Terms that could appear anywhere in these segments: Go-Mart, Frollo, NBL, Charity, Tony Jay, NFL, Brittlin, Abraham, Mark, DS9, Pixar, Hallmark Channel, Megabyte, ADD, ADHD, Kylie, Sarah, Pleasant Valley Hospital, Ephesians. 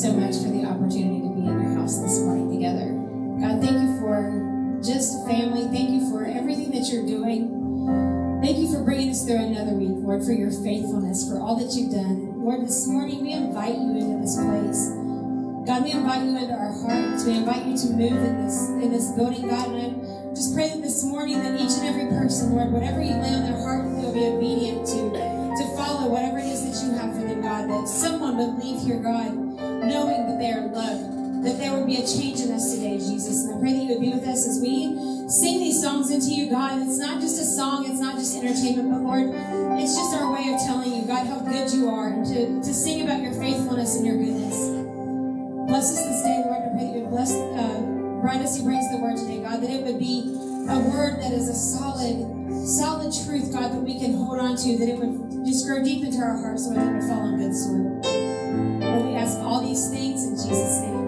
so much for the opportunity to be in your house this morning together. God, thank you for just family. Thank you for everything that you're doing. Thank you for bringing us through another week, Lord, for your faithfulness, for all that you've done. Lord, this morning we invite you into this place. God, we invite you into our hearts. We invite you to move in this building, God. And I just pray that this morning that each and every person, Lord, whatever you lay on their heart, they'll be obedient to follow whatever it is that you have for them, God. That someone would leave here, God, knowing that they are loved, that there would be a change in us today, Jesus. And I pray that you would be with us as we sing these songs into you, God. It's not just a song. It's not just entertainment, but Lord, it's just our way of telling you, God, how good you are, and to sing about your faithfulness and your goodness. Bless us this day, Lord. I pray that you would bless Brian as he brings the word today, God, that it would be a word that is a solid truth, God, that we can hold on to, that it would just grow deep into our hearts, Lord, that it would fall on good soil. Lord, we ask all these things in Jesus' name.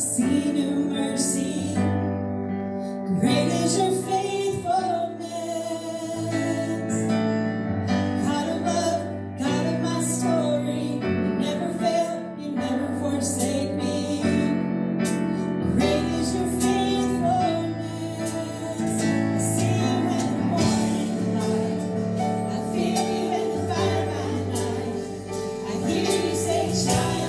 see new mercy. Great is your faithfulness. God above, God of my story, you never fail, you never forsake me. Great is your faithfulness. I see you in the morning light, I feel you in the fire by night. I hear you say, child,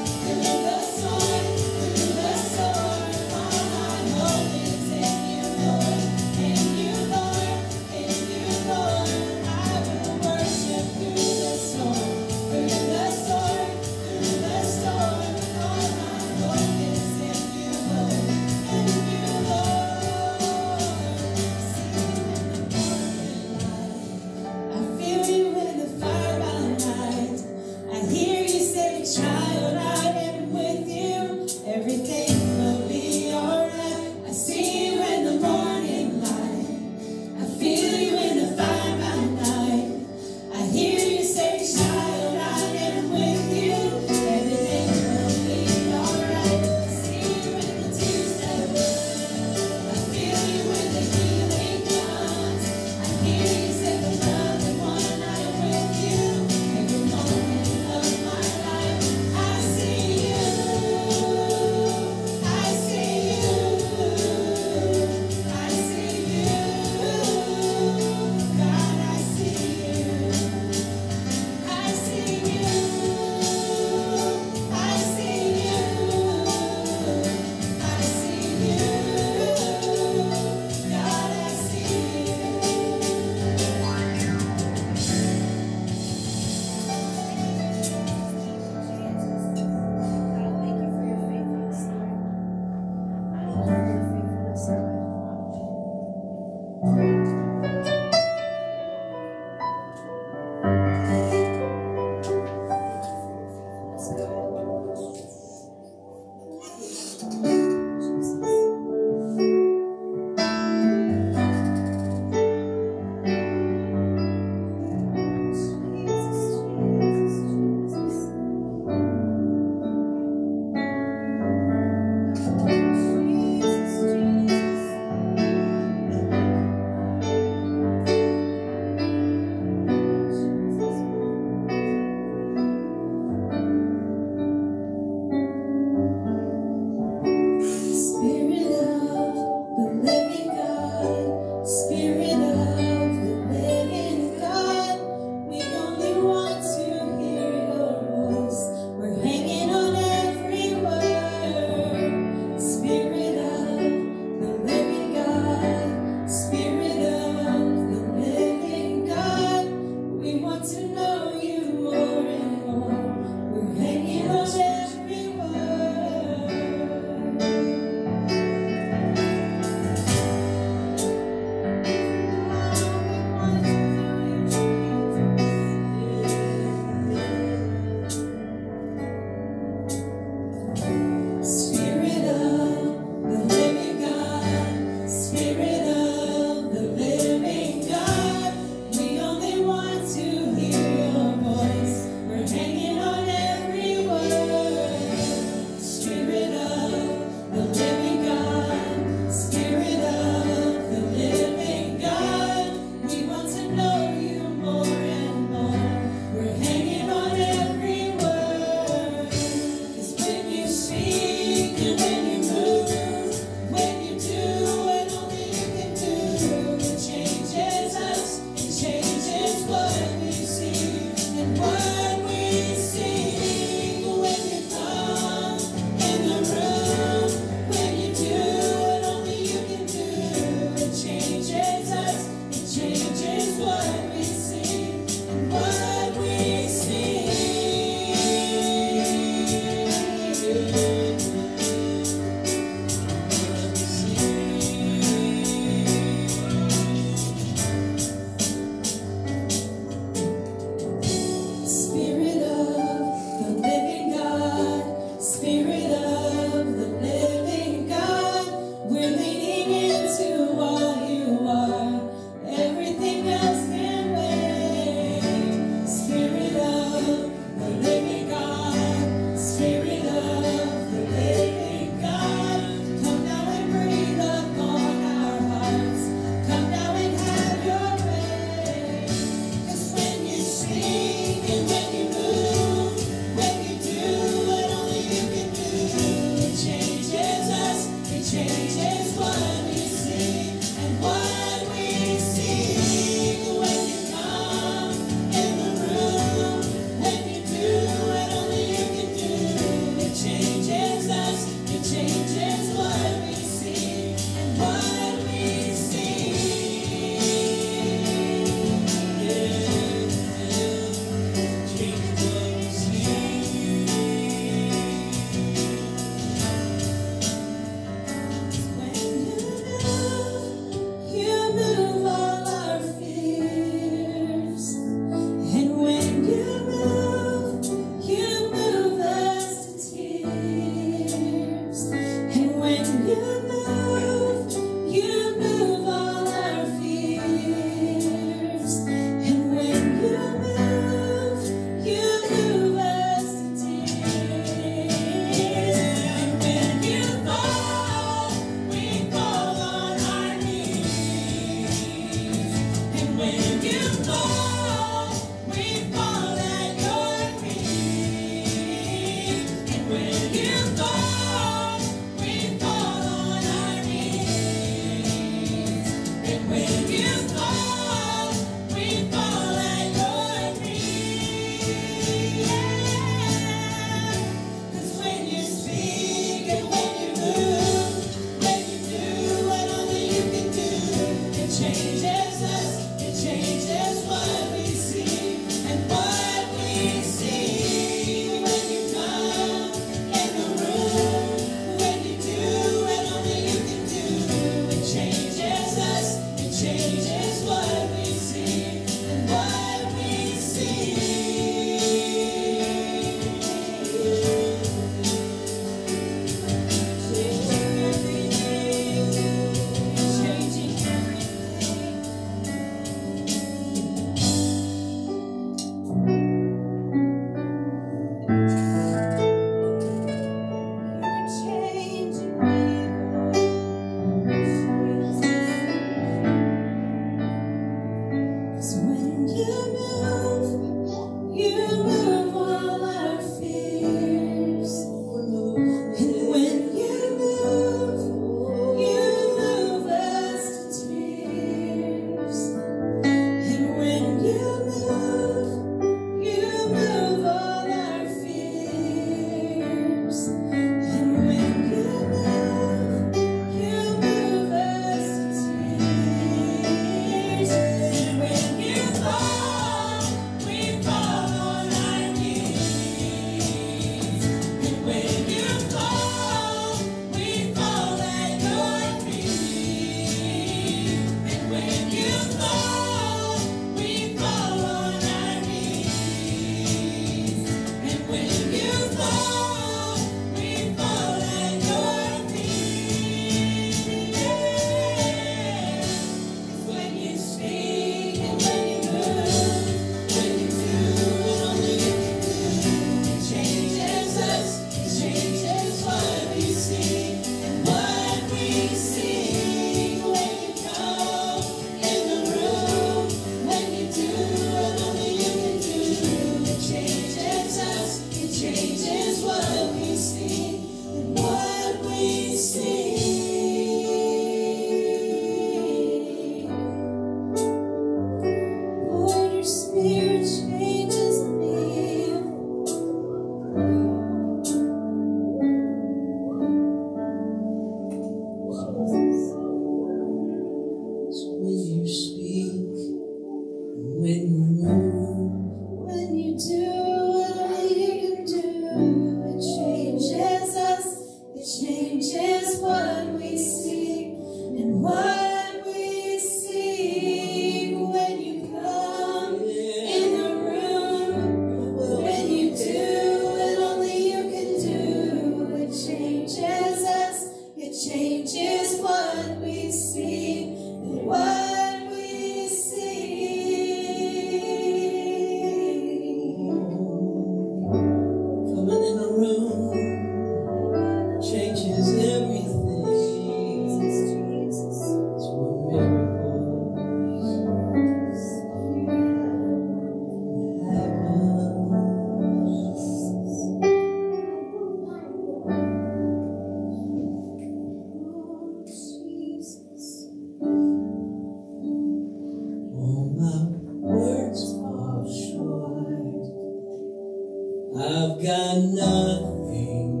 got nothing new.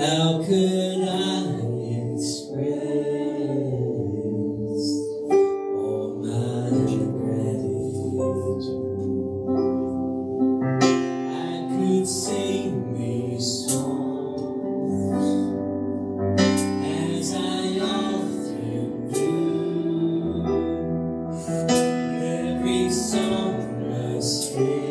How could I express all my gratitude? I could sing these songs as I often do. Every song I sing.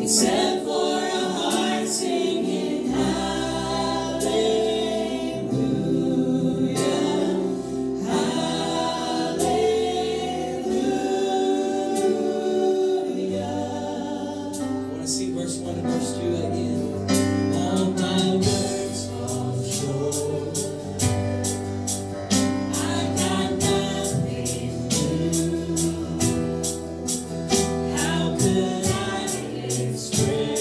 Except for a heart singing hallelujah, hallelujah. I want to see verse 1 and verse 2 again. All my words fall short. I got nothing new. How could I? It's true.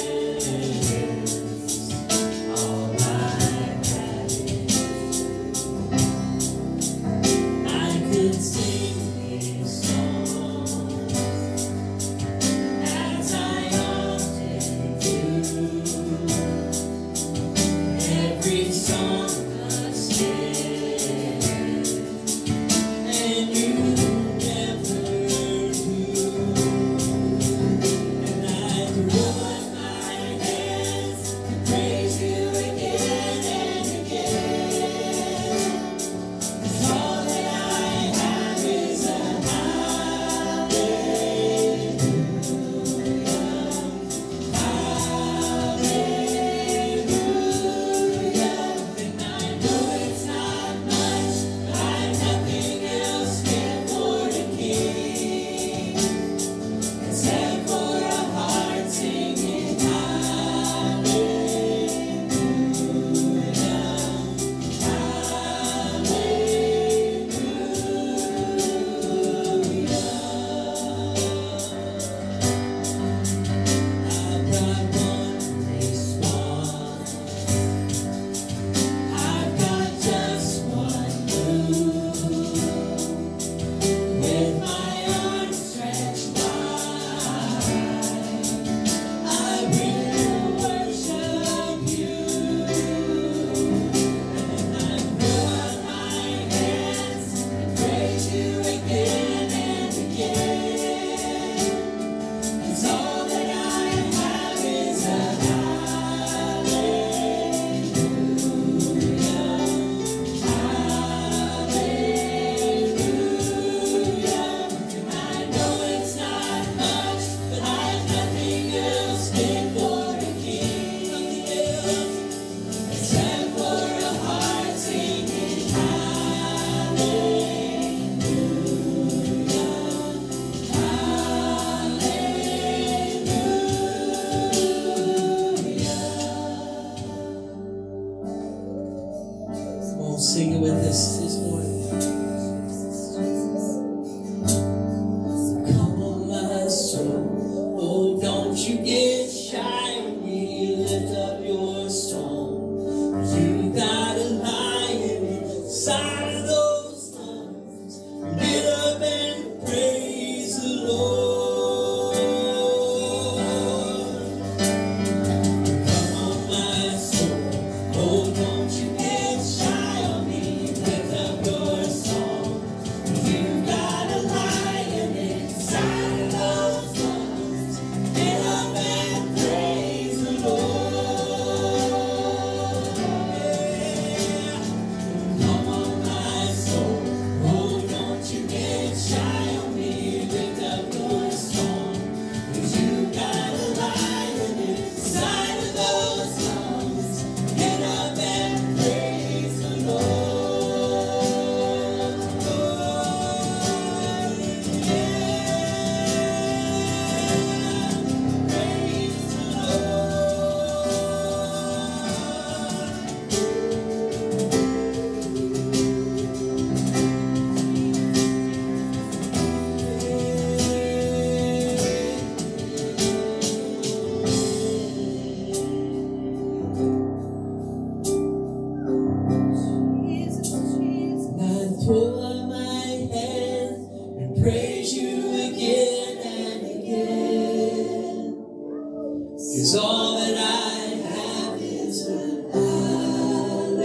is all that I have is hallelujah,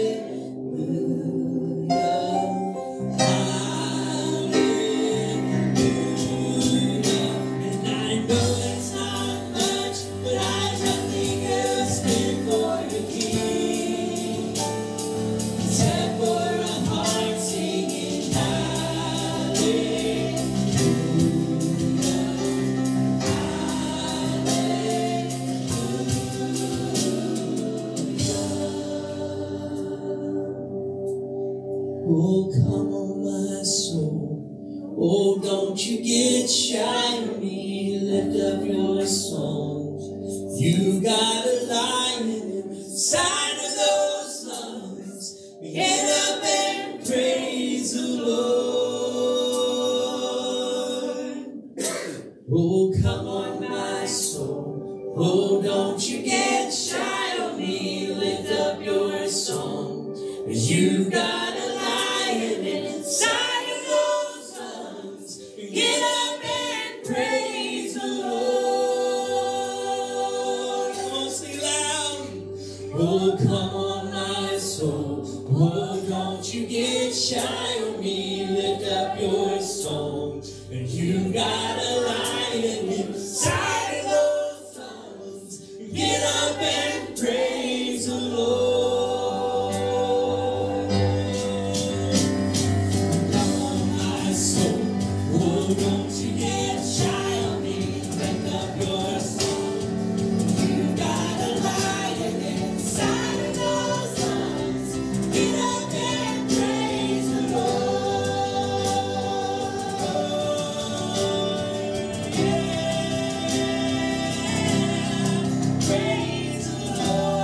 hallelujah. And I know that's not much, but I have nothing else before you, King, except for a heart singing hallelujah. Oh, come on, my soul. Oh, don't you get shy of me. Lift up your songs. You got a lion inside of those lungs. Get up and praise the Lord. Oh, come on, my soul. Oh, don't you get shy of me. Lift up your songs. You got a lion inside of those lungs. Get up and praise the Lord. Come on, sing loud. Oh, come on, my soul. Oh, don't you get shy of me. Lift up your song. And you got a lion inside of those lungs. Get up and praise the Lord. Don't you get shy on me, lift up your song. You got a lion inside of those songs. Get up and praise the Lord. Yeah, praise the Lord.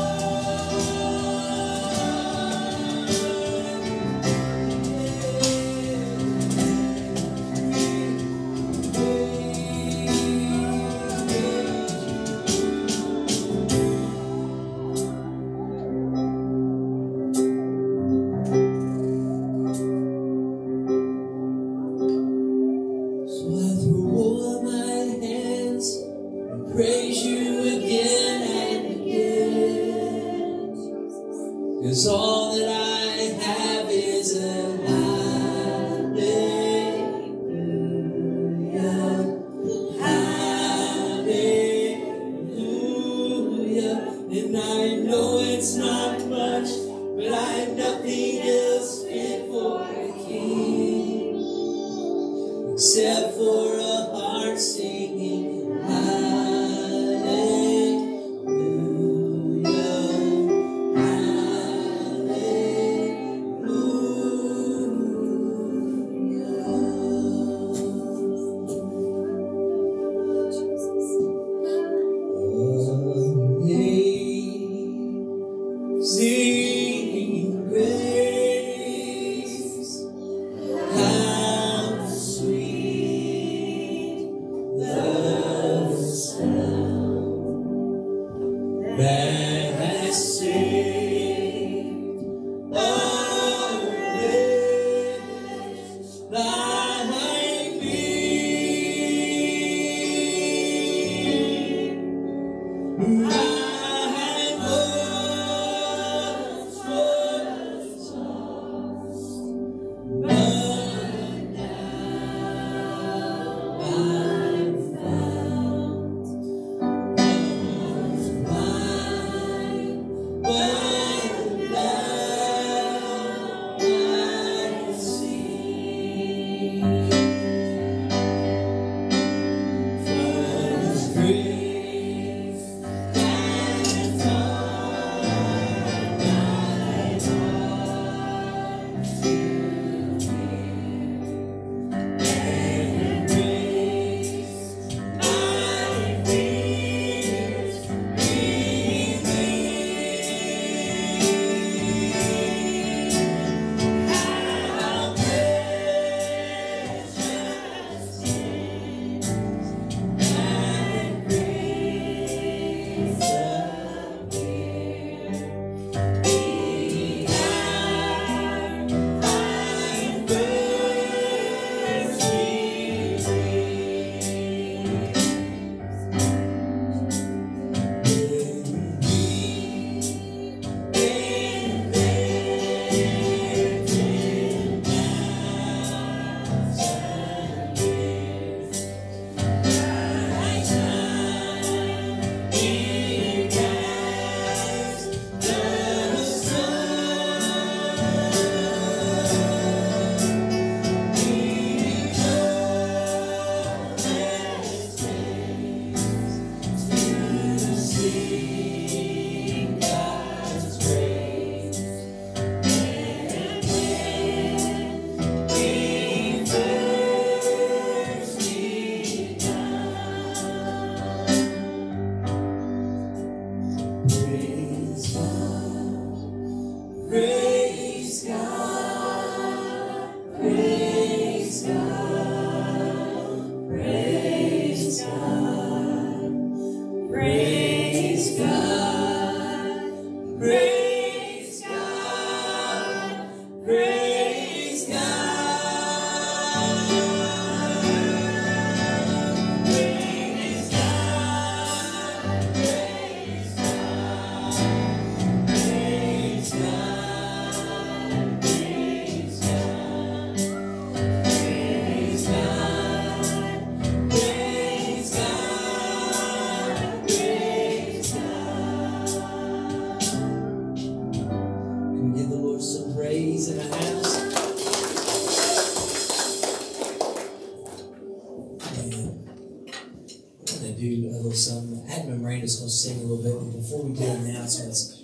do a little something. Admin Miranda's going to sing a little bit, but before we do announcements,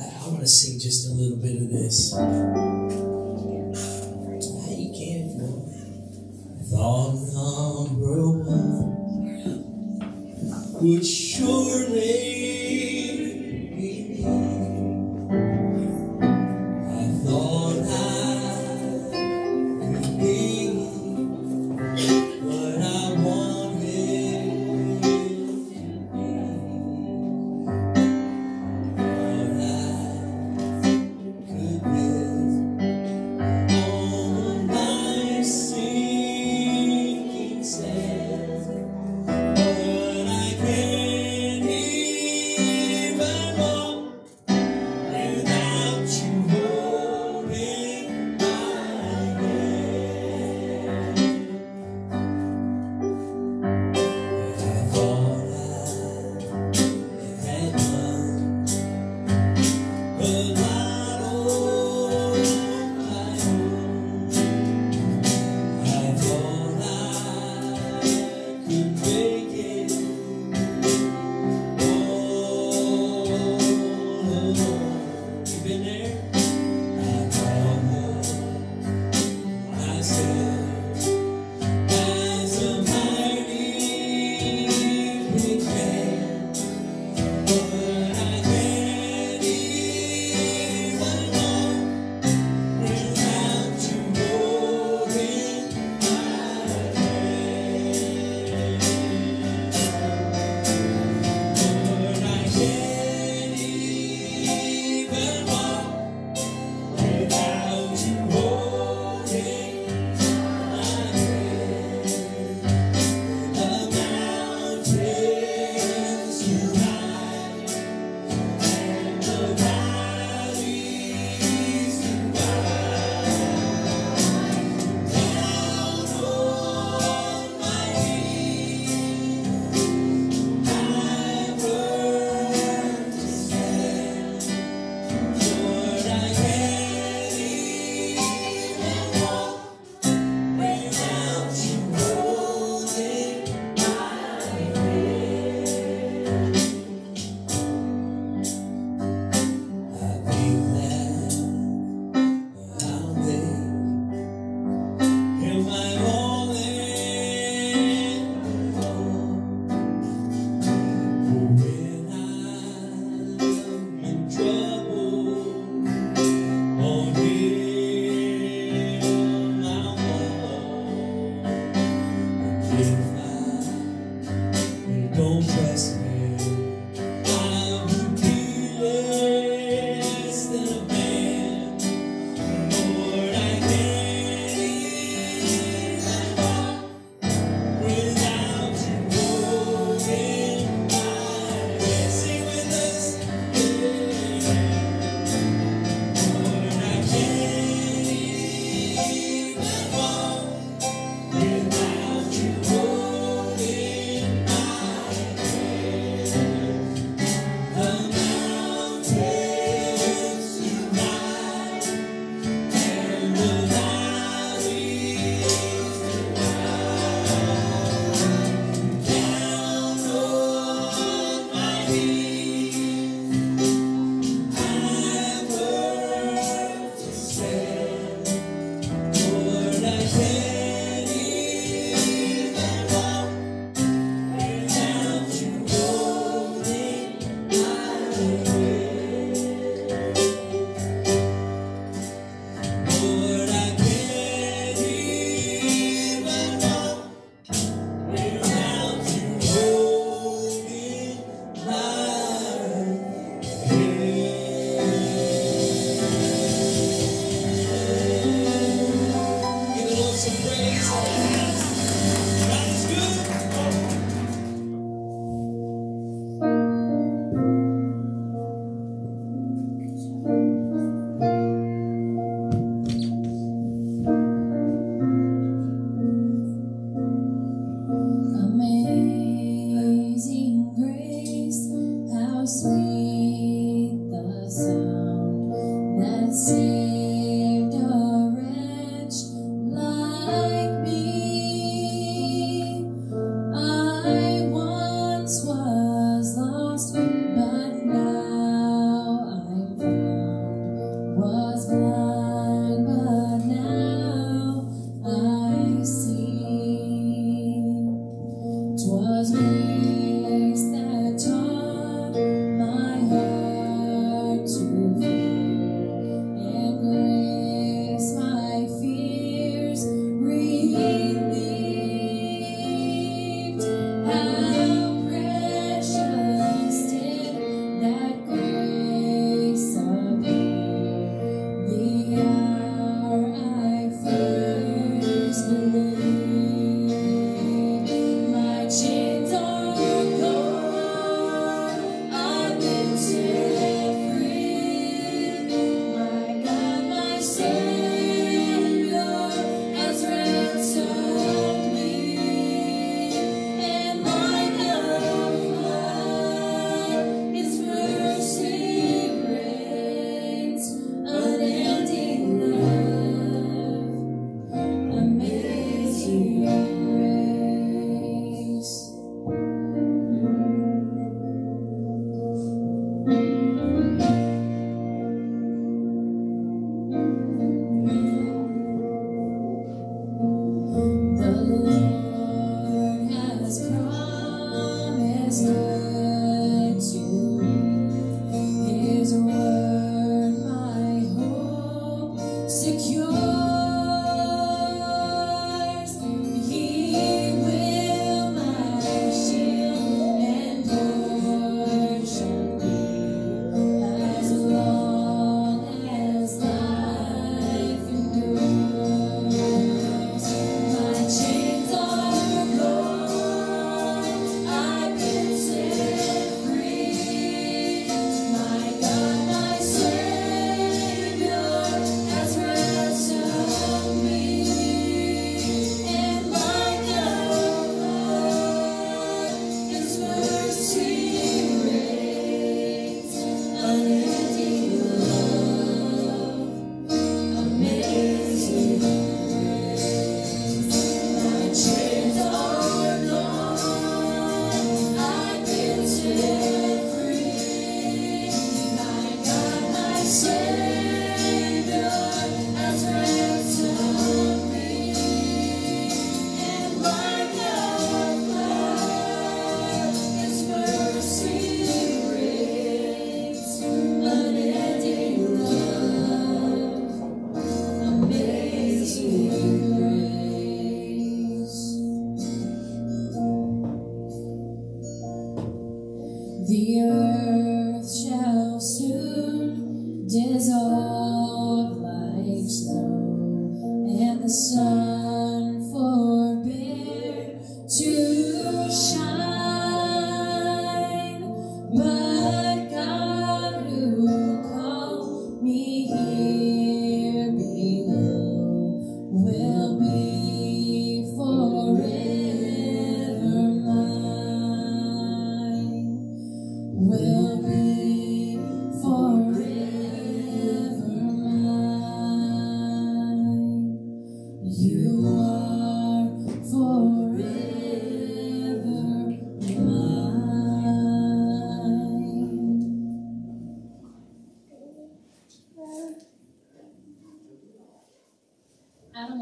I want to sing just a little bit of this. You can if you want. Thought number one would surely.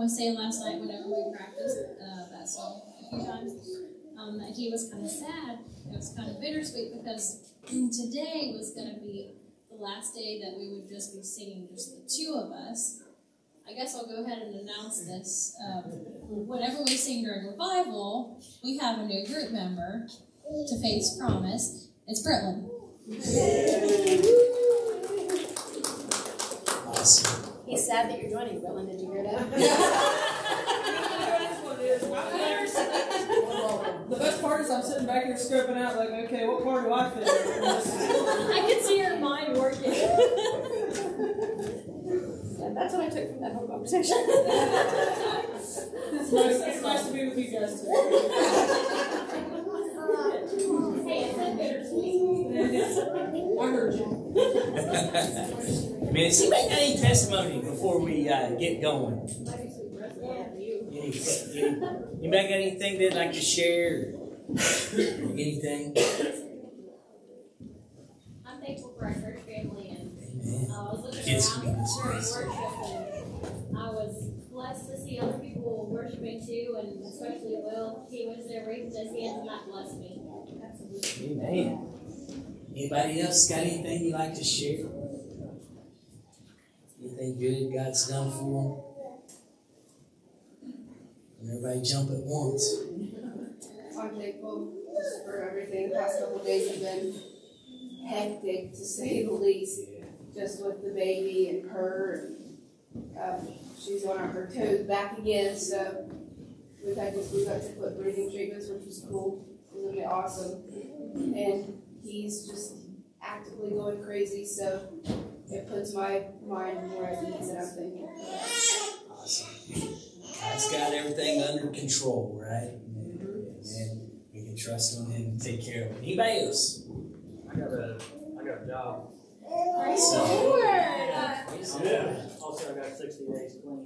Saying last night whenever we practiced that song a few times, that he was kind of sad. It was kind of bittersweet because today was going to be the last day that we would just be singing, just the two of us. I guess I'll go ahead and announce this. Whenever we sing during revival, we have a new group member to Faith's Promise. It's Brittlin. Awesome. He's sad that you're joining, Brittlin. Did you hear that? The best part is I'm sitting back here scoping out, like, okay, what part do I fit? I could see your mind working. Yeah, that's what I took from that whole conversation. It's nice to be with you guys today. Hey, it's not bittersweet. I heard you. Man, does anybody got any testimony before we get going? Anybody got anything they'd like to share? Anything? I'm thankful for our church family, and I was looking around during worship, and I was blessed to see other people. worship me too, and especially Will. He was there raising his hands and that blessed me. Absolutely. Amen. Anybody else got anything you'd like to share? Anything good God's done for them? Everybody jump at once. I'm thankful just for everything. The past couple of days have been hectic, to say the least, just with the baby and her. She's on her toes back again, so we got to put breathing treatments, which was cool. It was really awesome. And he's just actively going crazy, so it puts my mind more at ease, and I'm thinking. Awesome. God's got everything under control, right? And we can trust on him to take care of it. Anybody else? I got a job. So, yeah. Also, I got 60 days clean.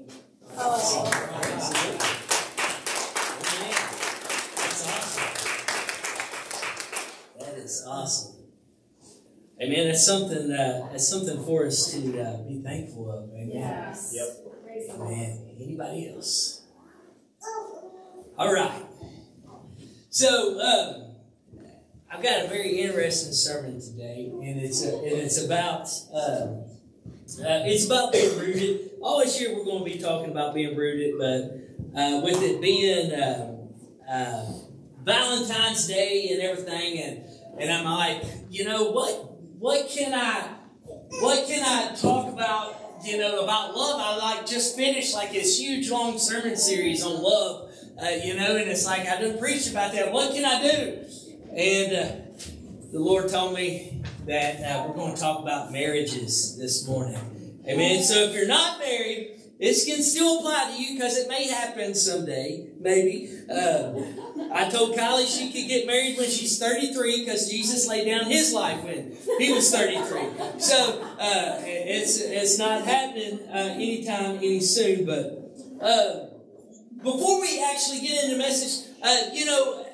Oh, that's good. That's awesome. That is awesome. Amen. That's something for us to be thankful of. Amen. Yes. Yep. Amen. Anybody else? All right. So, I've got a very interesting sermon today, and it's about being rooted. All this year we're going to be talking about being rooted, but with it being Valentine's Day and everything, and I'm like, you know, what can I talk about? You know, about love. I like just finished like this huge long sermon series on love, you know, and it's like I done preached about that. What can I do? And the Lord told me that we're going to talk about marriages this morning. Amen. So if you're not married, this can still apply to you because it may happen someday, maybe. I told Kylie she could get married when she's 33 because Jesus laid down his life when he was 33. So it's not happening anytime, any soon. But before we actually get into the message, you know,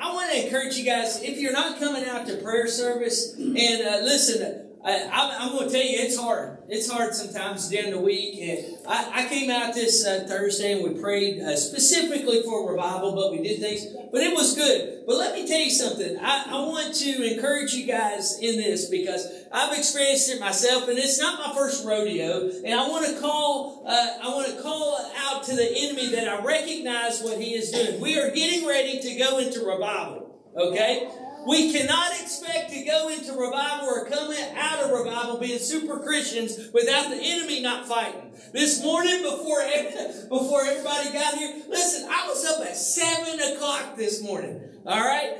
I want to encourage you guys, if you're not coming out to prayer service, and listen, I'm going to tell you, it's hard. It's hard sometimes during the week. And I came out this Thursday and we prayed specifically for revival, but we did things. But it was good. But let me tell you something. I want to encourage you guys in this because I've experienced it myself, and it's not my first rodeo. And I want to call out to the enemy that I recognize what he is doing. We are getting ready to go into revival. Okay? We cannot expect to go into revival or come out of revival being super Christians without the enemy not fighting. This morning, before everybody got here, listen, I was up at 7 o'clock this morning, all right?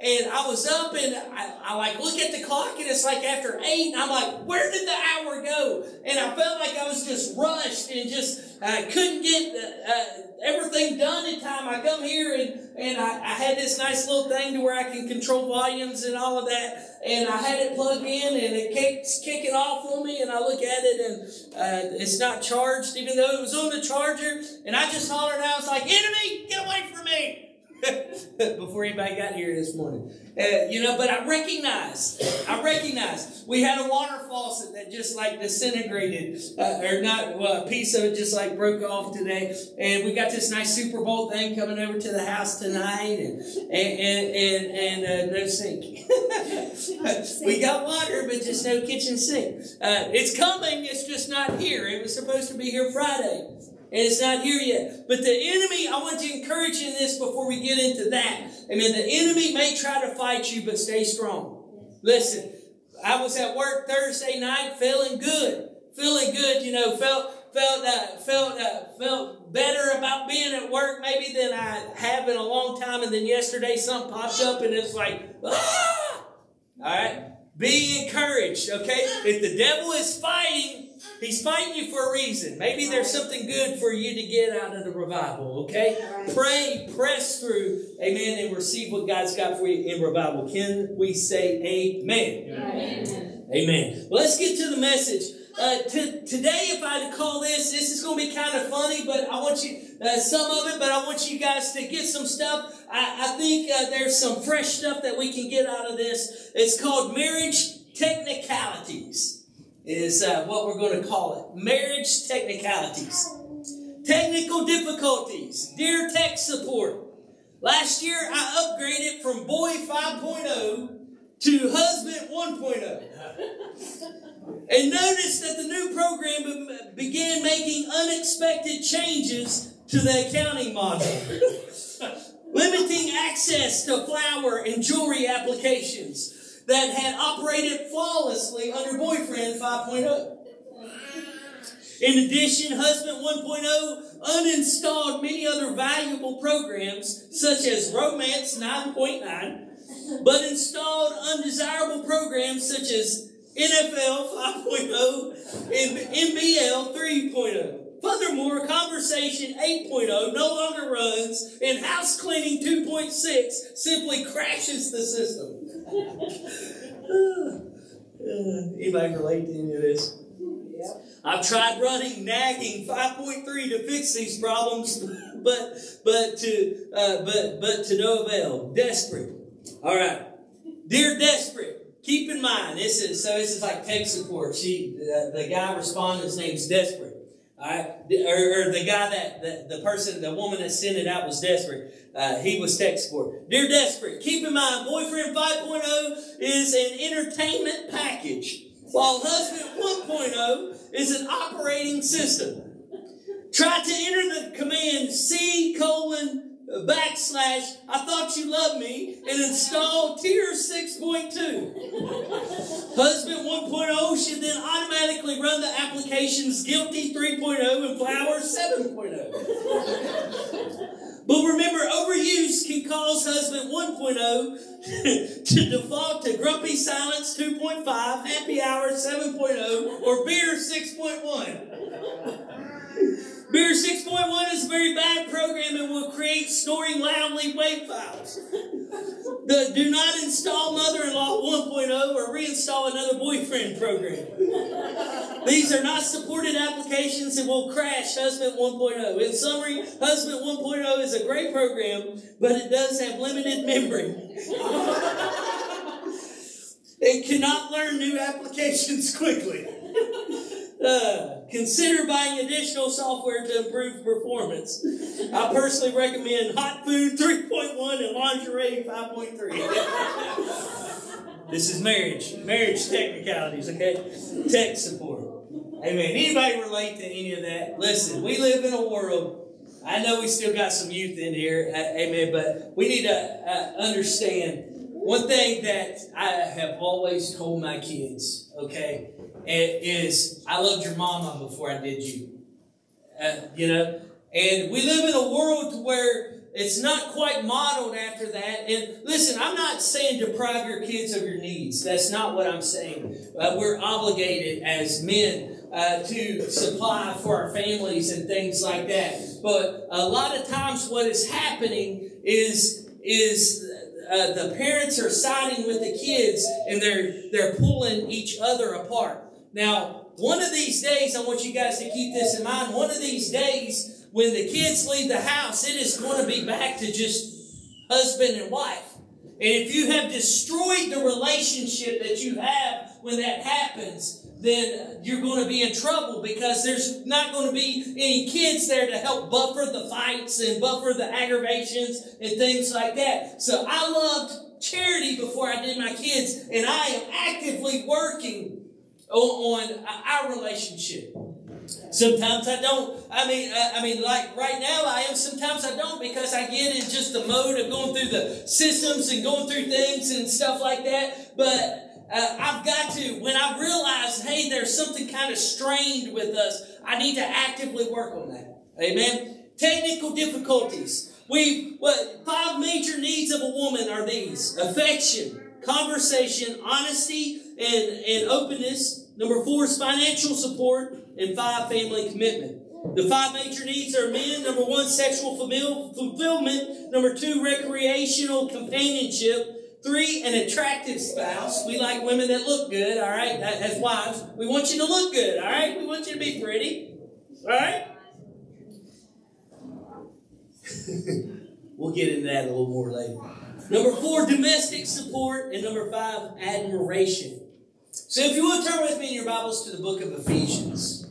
And I was up, and I like look at the clock, and it's like after 8, and I'm like, where did the hour go? And I felt like I was just rushed and just couldn't get everything done in time. I come here, and I had this nice little thing to where I can control volumes and all of that, and I had it plugged in, and it keeps kicking off on me, and I look at it, and it's not charged, even though it was on the charger, and I just hollered out, I was like, enemy, get away from me! Before anybody got here this morning. You know, but I recognize. We had a water faucet that just like disintegrated, a piece of it just like broke off today. And we got this nice Super Bowl thing coming over to the house tonight, and no sink. We got water, but just no kitchen sink. It's coming, it's just not here. It was supposed to be here Friday. And it's not here yet. But the enemy, I want to encourage you in this before we get into that. Amen. The enemy may try to fight you, but stay strong. Listen, I was at work Thursday night feeling good, you know, felt better about being at work maybe than I have in a long time. And then yesterday something popped up and it's like, ah! All right. Be encouraged, okay? If the devil is fighting, he's fighting you for a reason. Maybe there's something good for you to get out of the revival, okay? Pray, press through, amen, and receive what God's got for you in revival. Can we say amen? Amen. Amen. Well, let's get to the message. Today, if I had to call this is going to be kind of funny, but I want you, some of it, but I want you guys to get some stuff. I think there's some fresh stuff that we can get out of this. It's called Marriage Technicalities. Is what we're going to call it. Marriage technicalities. Technical difficulties. Dear tech support, last year I upgraded from boy 5.0 to husband 1.0 and noticed that the new program began making unexpected changes to the accounting module, limiting access to flower and jewelry applications that had operated flawlessly under boyfriend 5.0. In addition, husband 1.0 uninstalled many other valuable programs such as Romance 9.9, but installed undesirable programs such as NFL 5.0 and NBL 3.0. Furthermore, Conversation 8.0 no longer runs, and House Cleaning 2.6 simply crashes the system. Anybody relate to any of this? Yep. I've tried running nagging 5.3 to fix these problems, but to no avail. Desperate. All right, dear desperate. Keep in mind this is like tech support. The guy responding, his name's Desperate. All right, or the guy the woman that sent it out was Desperate. He was tech support. Dear Desperate, keep in mind, boyfriend 5.0 is an entertainment package, while husband 1.0 is an operating system. Try to enter the command C:\\, I thought you loved me, and install tier 6.2. Husband 1.0 should then automatically run the applications Guilty 3.0 and Flower 7.0. But remember, overuse can cause husband 1.0 to default to grumpy silence 2.5, happy hour 7.0, or beer 6.1. Beer 6.1 is a very bad program and will create snoring loudly wave files. The do not install mother-in-law 1.0 or reinstall another boyfriend program. These are not supported applications and will crash husband 1.0. In summary, husband 1.0 is a great program, but it does have limited memory. It cannot learn new applications quickly. Consider buying additional software to improve performance. I personally recommend Hot Food 3.1 and Lingerie 5.3. This is marriage technicalities, okay? Tech support. Amen. Anybody relate to any of that? Listen, we live in a world. I know we still got some youth in here, amen, but we need to understand one thing that I have always told my kids, okay, is I loved your mama before I did you. You know, and we live in a world where it's not quite modeled after that. And listen, I'm not saying deprive your kids of your needs. That's not what I'm saying. We're obligated as men to supply for our families and things like that. But a lot of times what is happening is the parents are siding with the kids, and they're pulling each other apart. Now, one of these days, I want you guys to keep this in mind, one of these days, when the kids leave the house, it is going to be back to just husband and wife. And if you have destroyed the relationship that you have when that happens, then you're going to be in trouble, because there's not going to be any kids there to help buffer the fights and buffer the aggravations and things like that. So I loved Charity before I did my kids, and I am actively working on our relationship. Sometimes I don't. I mean, like right now I am. Sometimes I don't, because I get in just the mode of going through the systems and going through things and stuff like that. But I've got to, when I realize, hey, there's something kind of strained with us, I need to actively work on that. Amen. Technical difficulties. Five major needs of a woman are these: affection, conversation, honesty, and openness. Number 4 is financial support, and 5, family commitment. The 5 major needs are men. Number 1, sexual fulfillment. Number 2, recreational companionship. 3, an attractive spouse. We like women that look good, all right? As wives, we want you to look good, all right? We want you to be pretty, all right? We'll get into that a little more later. Number 4, domestic support. And number 5, admiration. So if you will, turn with me in your Bibles to the book of Ephesians.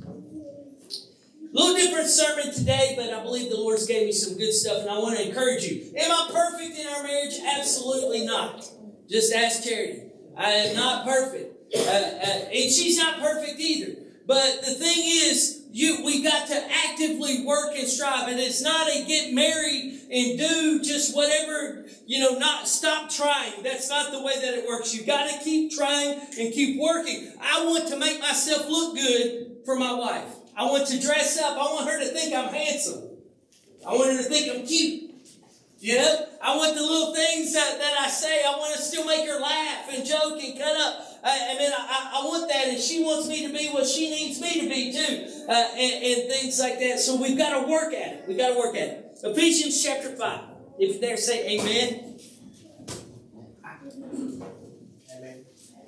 A little different sermon today, but I believe the Lord's gave me some good stuff, and I want to encourage you. Am I perfect in our marriage? Absolutely not. Just ask Charity. I am not perfect. And she's not perfect either. But the thing is, we got to actively work and strive. And it's not a get married and do just whatever, not stop trying. That's not the way that it works. You got to keep trying and keep working. I want to make myself look good for my wife. I want to dress up. I want her to think I'm handsome. I want her to think I'm cute. I want the little things that I say. I want to still make her laugh and joke and cut up. I want that, and she wants me to be what she needs me to be too, and things like that. So we've got to work at it. We've got to work at it. Ephesians chapter 5. If you're there, say amen.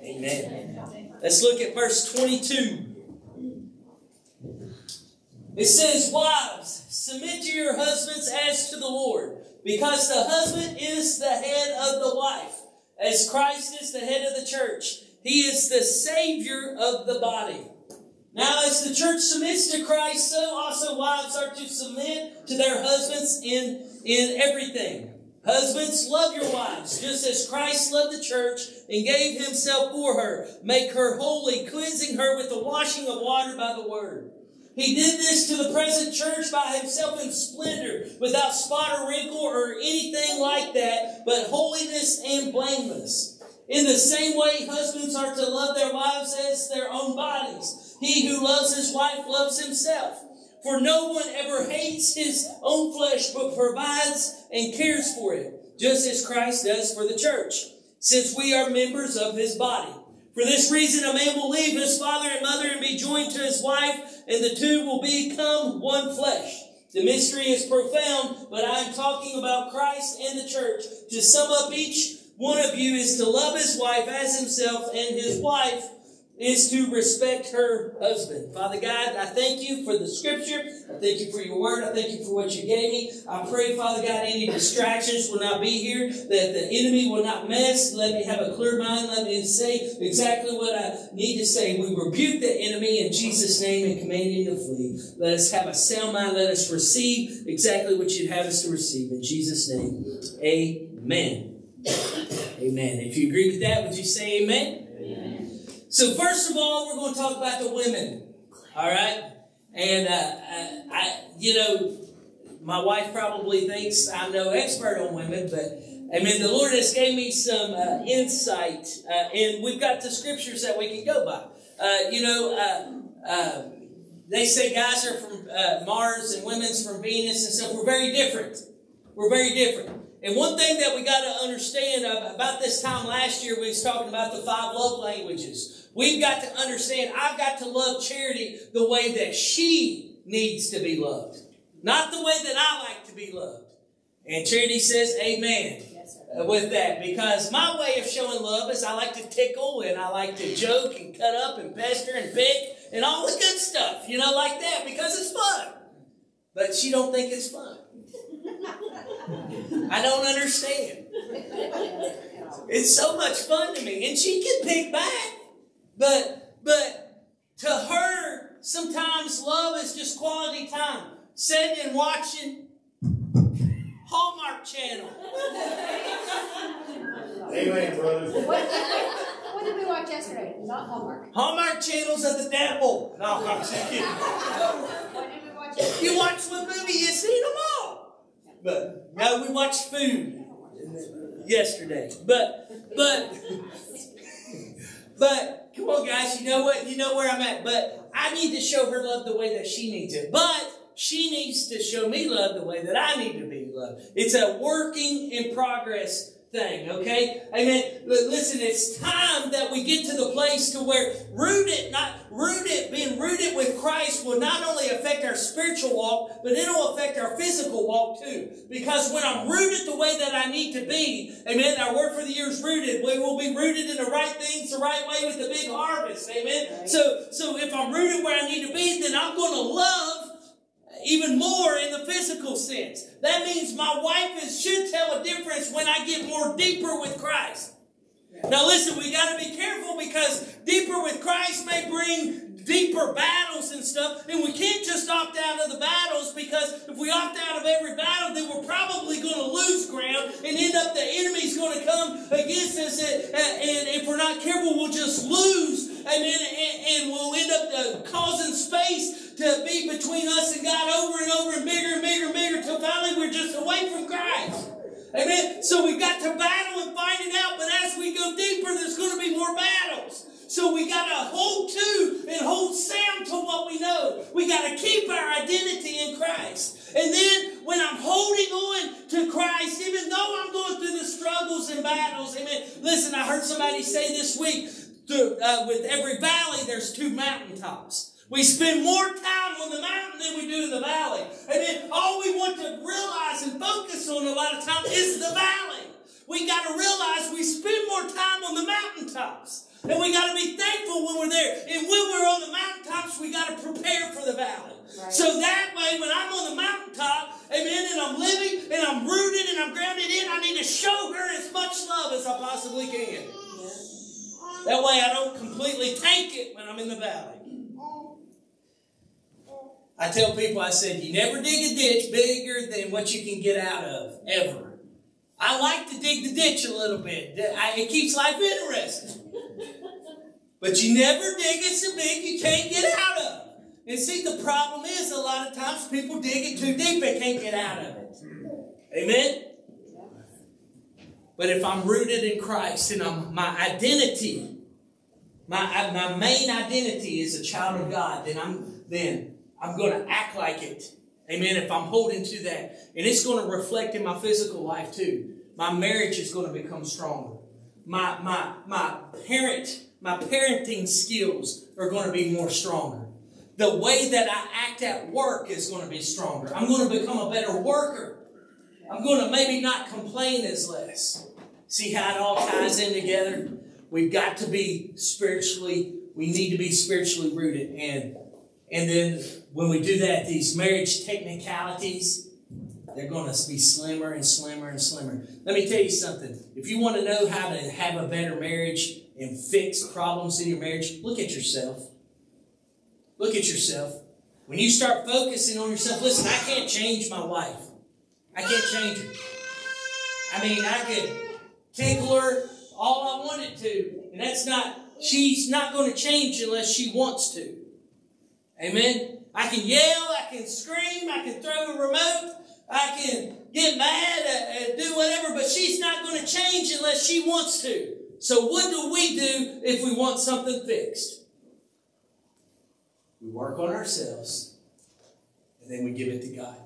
Amen. Amen. Let's look at verse 22. It says, "Wives, submit to your husbands as to the Lord, because the husband is the head of the wife, as Christ is the head of the church. He is the Savior of the body. Now, as the church submits to Christ, so also wives are to submit to their husbands in everything. Husbands, love your wives, just as Christ loved the church and gave himself for her. Make her holy, cleansing her with the washing of water by the word. He did this to the present church by himself in splendor, without spot or wrinkle or anything like that, but holiness and blameless. In the same way, husbands are to love their wives as their own bodies. He who loves his wife loves himself. For no one ever hates his own flesh, but provides and cares for it, just as Christ does for the church, since we are members of his body. For this reason, a man will leave his father and mother and be joined to his wife, and the two will become one flesh. The mystery is profound, but I am talking about Christ and the church. To sum up, each one of you is to love his wife as himself, and his wife is to respect her husband." Father God, I thank you for the scripture. I thank you for your word. I thank you for what you gave me. I pray, Father God, any distractions will not be here, that the enemy will not mess. Let me have a clear mind. Let me say exactly what I need to say. We rebuke the enemy in Jesus' name and command him to flee. Let us have a sound mind. Let us receive exactly what you'd have us to receive. In Jesus' name, amen. Amen. If you agree with that, would you say amen? Amen. So first of all, we're going to talk about the women, all right? And, my wife probably thinks I'm no expert on women, but, the Lord has gave me some insight, and we've got the scriptures that we can go by. They say guys are from Mars and women's from Venus and stuff. We're very different. We're very different. And one thing that we got to understand about this time last year, we was talking about the 5 love languages. We've got to understand, I've got to love Charity the way that she needs to be loved. Not the way that I like to be loved. And Charity says amen with that. Because my way of showing love is I like to tickle and I like to joke and cut up and pester and pick and all the good stuff, like that. Because it's fun. But she don't think it's fun. I don't understand. It's so much fun to me. And she can pick back. But to her, sometimes love is just quality time. Sitting and watching Hallmark Channel. Amen, brother. What did we watch yesterday? Not Hallmark. Hallmark Channel's of the devil. No, I'm just kidding. What did we watch yesterday? You watch one movie, you see them all. But no, we watched food yesterday. But, come on guys, you know where I'm at. But I need to show her love the way that she needs it. But she needs to show me love the way that I need to be loved. It's a working in progress thing, okay? Amen. Listen, it's time that we get to the place to where being rooted with Christ will not only affect our spiritual walk, but it'll affect our physical walk too. Because when I'm rooted the way that I need to be, amen, our word for the year is rooted. We will be rooted in the right things the right way with the big harvest, amen? Right. So if I'm rooted where I need to be, then I'm going to love even more in the physical sense. That means my wife should tell a difference when I get more deeper with Christ. Now listen, we got to be careful because deeper with Christ may bring deeper battles and stuff, and we can't just opt out of the battles, because if we opt out of every battle, then we're probably going to lose ground and end up the enemy's going to come against us, and if we're not careful, we'll just lose, and we'll end up causing space to be between us and God over and over, and bigger and bigger and bigger, till finally we're just away from Christ. Amen. So we got to battle and fight it out, but as we go deeper, there's going to be more battles. So we got to hold to and hold sound to what we know. We got to keep our identity in Christ. And then when I'm holding on to Christ, even though I'm going through the struggles and battles, amen. Listen, I heard somebody say this week, with every valley, there's two mountaintops. We spend more time on the mountain than we do in the valley. And then all we want to realize and focus on a lot of times is the valley. We got to realize we spend more time on the mountaintops. And we got to be thankful when we're there. And when we're on the mountaintops, we got to prepare for the valley. Right. So that way, when I'm on the mountaintop, amen, and I'm living, and I'm rooted, and I'm grounded in, I need to show her as much love as I possibly can. That way I don't completely tank it when I'm in the valley. I tell people, I said, you never dig a ditch bigger than what you can get out of, ever. I like to dig the ditch a little bit. It keeps life interesting. But you never dig it so big you can't get out of. And see, the problem is, a lot of times people dig it too deep and can't get out of it. Amen? But if I'm rooted in Christ, and my main identity is a child of God, then I'm going to act like it. Amen. If I'm holding to that. And it's going to reflect in my physical life too. My marriage is going to become stronger. My parenting skills are going to be more stronger. The way that I act at work is going to be stronger. I'm going to become a better worker. I'm going to maybe not complain as less. See how it all ties in together? We've got to be spiritually, we need to be spiritually rooted. And then when we do that, these marriage technicalities, they're going to be slimmer and slimmer and slimmer. Let me tell you something. If you want to know how to have a better marriage and fix problems in your marriage, look at yourself. Look at yourself. When you start focusing on yourself, listen, I can't change my wife. I can't change her. I mean, I could tickle her all I wanted to. And that's not, she's not going to change unless she wants to. Amen? I can yell, I can scream, I can throw a remote, I can get mad and do whatever, but she's not going to change unless she wants to. So what do we do if we want something fixed? We work on ourselves, and then we give it to God.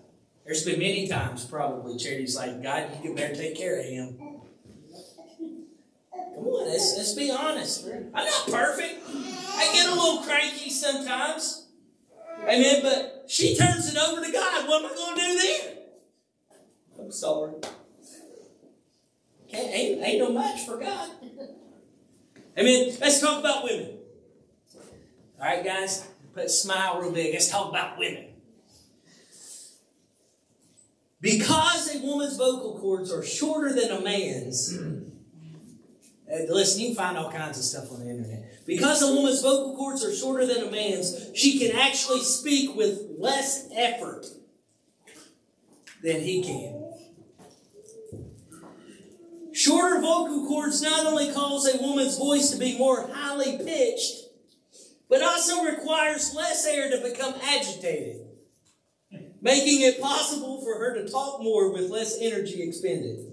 There's been many times, probably, Charity's like, God, you can better take care of him. Come on, let's be honest. I'm not perfect. I get a little cranky sometimes. Amen, but she turns it over to God. What am I going to do then? I'm sorry. Ain't no match for God. Amen, let's talk about women. All right, guys, put a smile real big. Let's talk about women. Because a woman's vocal cords are shorter than a man's, listen, you can find all kinds of stuff on the internet. Because a woman's vocal cords are shorter than a man's, she can actually speak with less effort than he can. Shorter vocal cords not only cause a woman's voice to be more highly pitched, but also requires less air to become agitated, making it possible for her to talk more with less energy expended.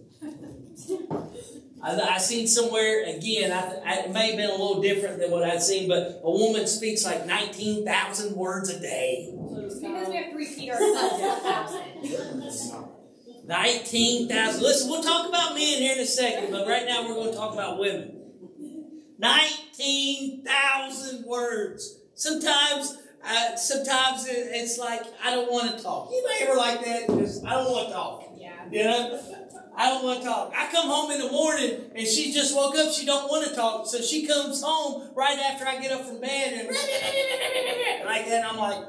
I seen somewhere, again, it may have been a little different than what I'd seen, but a woman speaks like 19,000 words a day. Because we have to repeat ourselves. 19,000. Listen, we'll talk about men here in a second, but right now we're going to talk about women. 19,000 words. Sometimes it's like, I don't want to talk. You ever like that? Just, I don't want to talk. Yeah. You know? I don't want to talk. I come home in the morning and she just woke up. She don't want to talk. So she comes home right after I get up from bed and like that. And I'm like,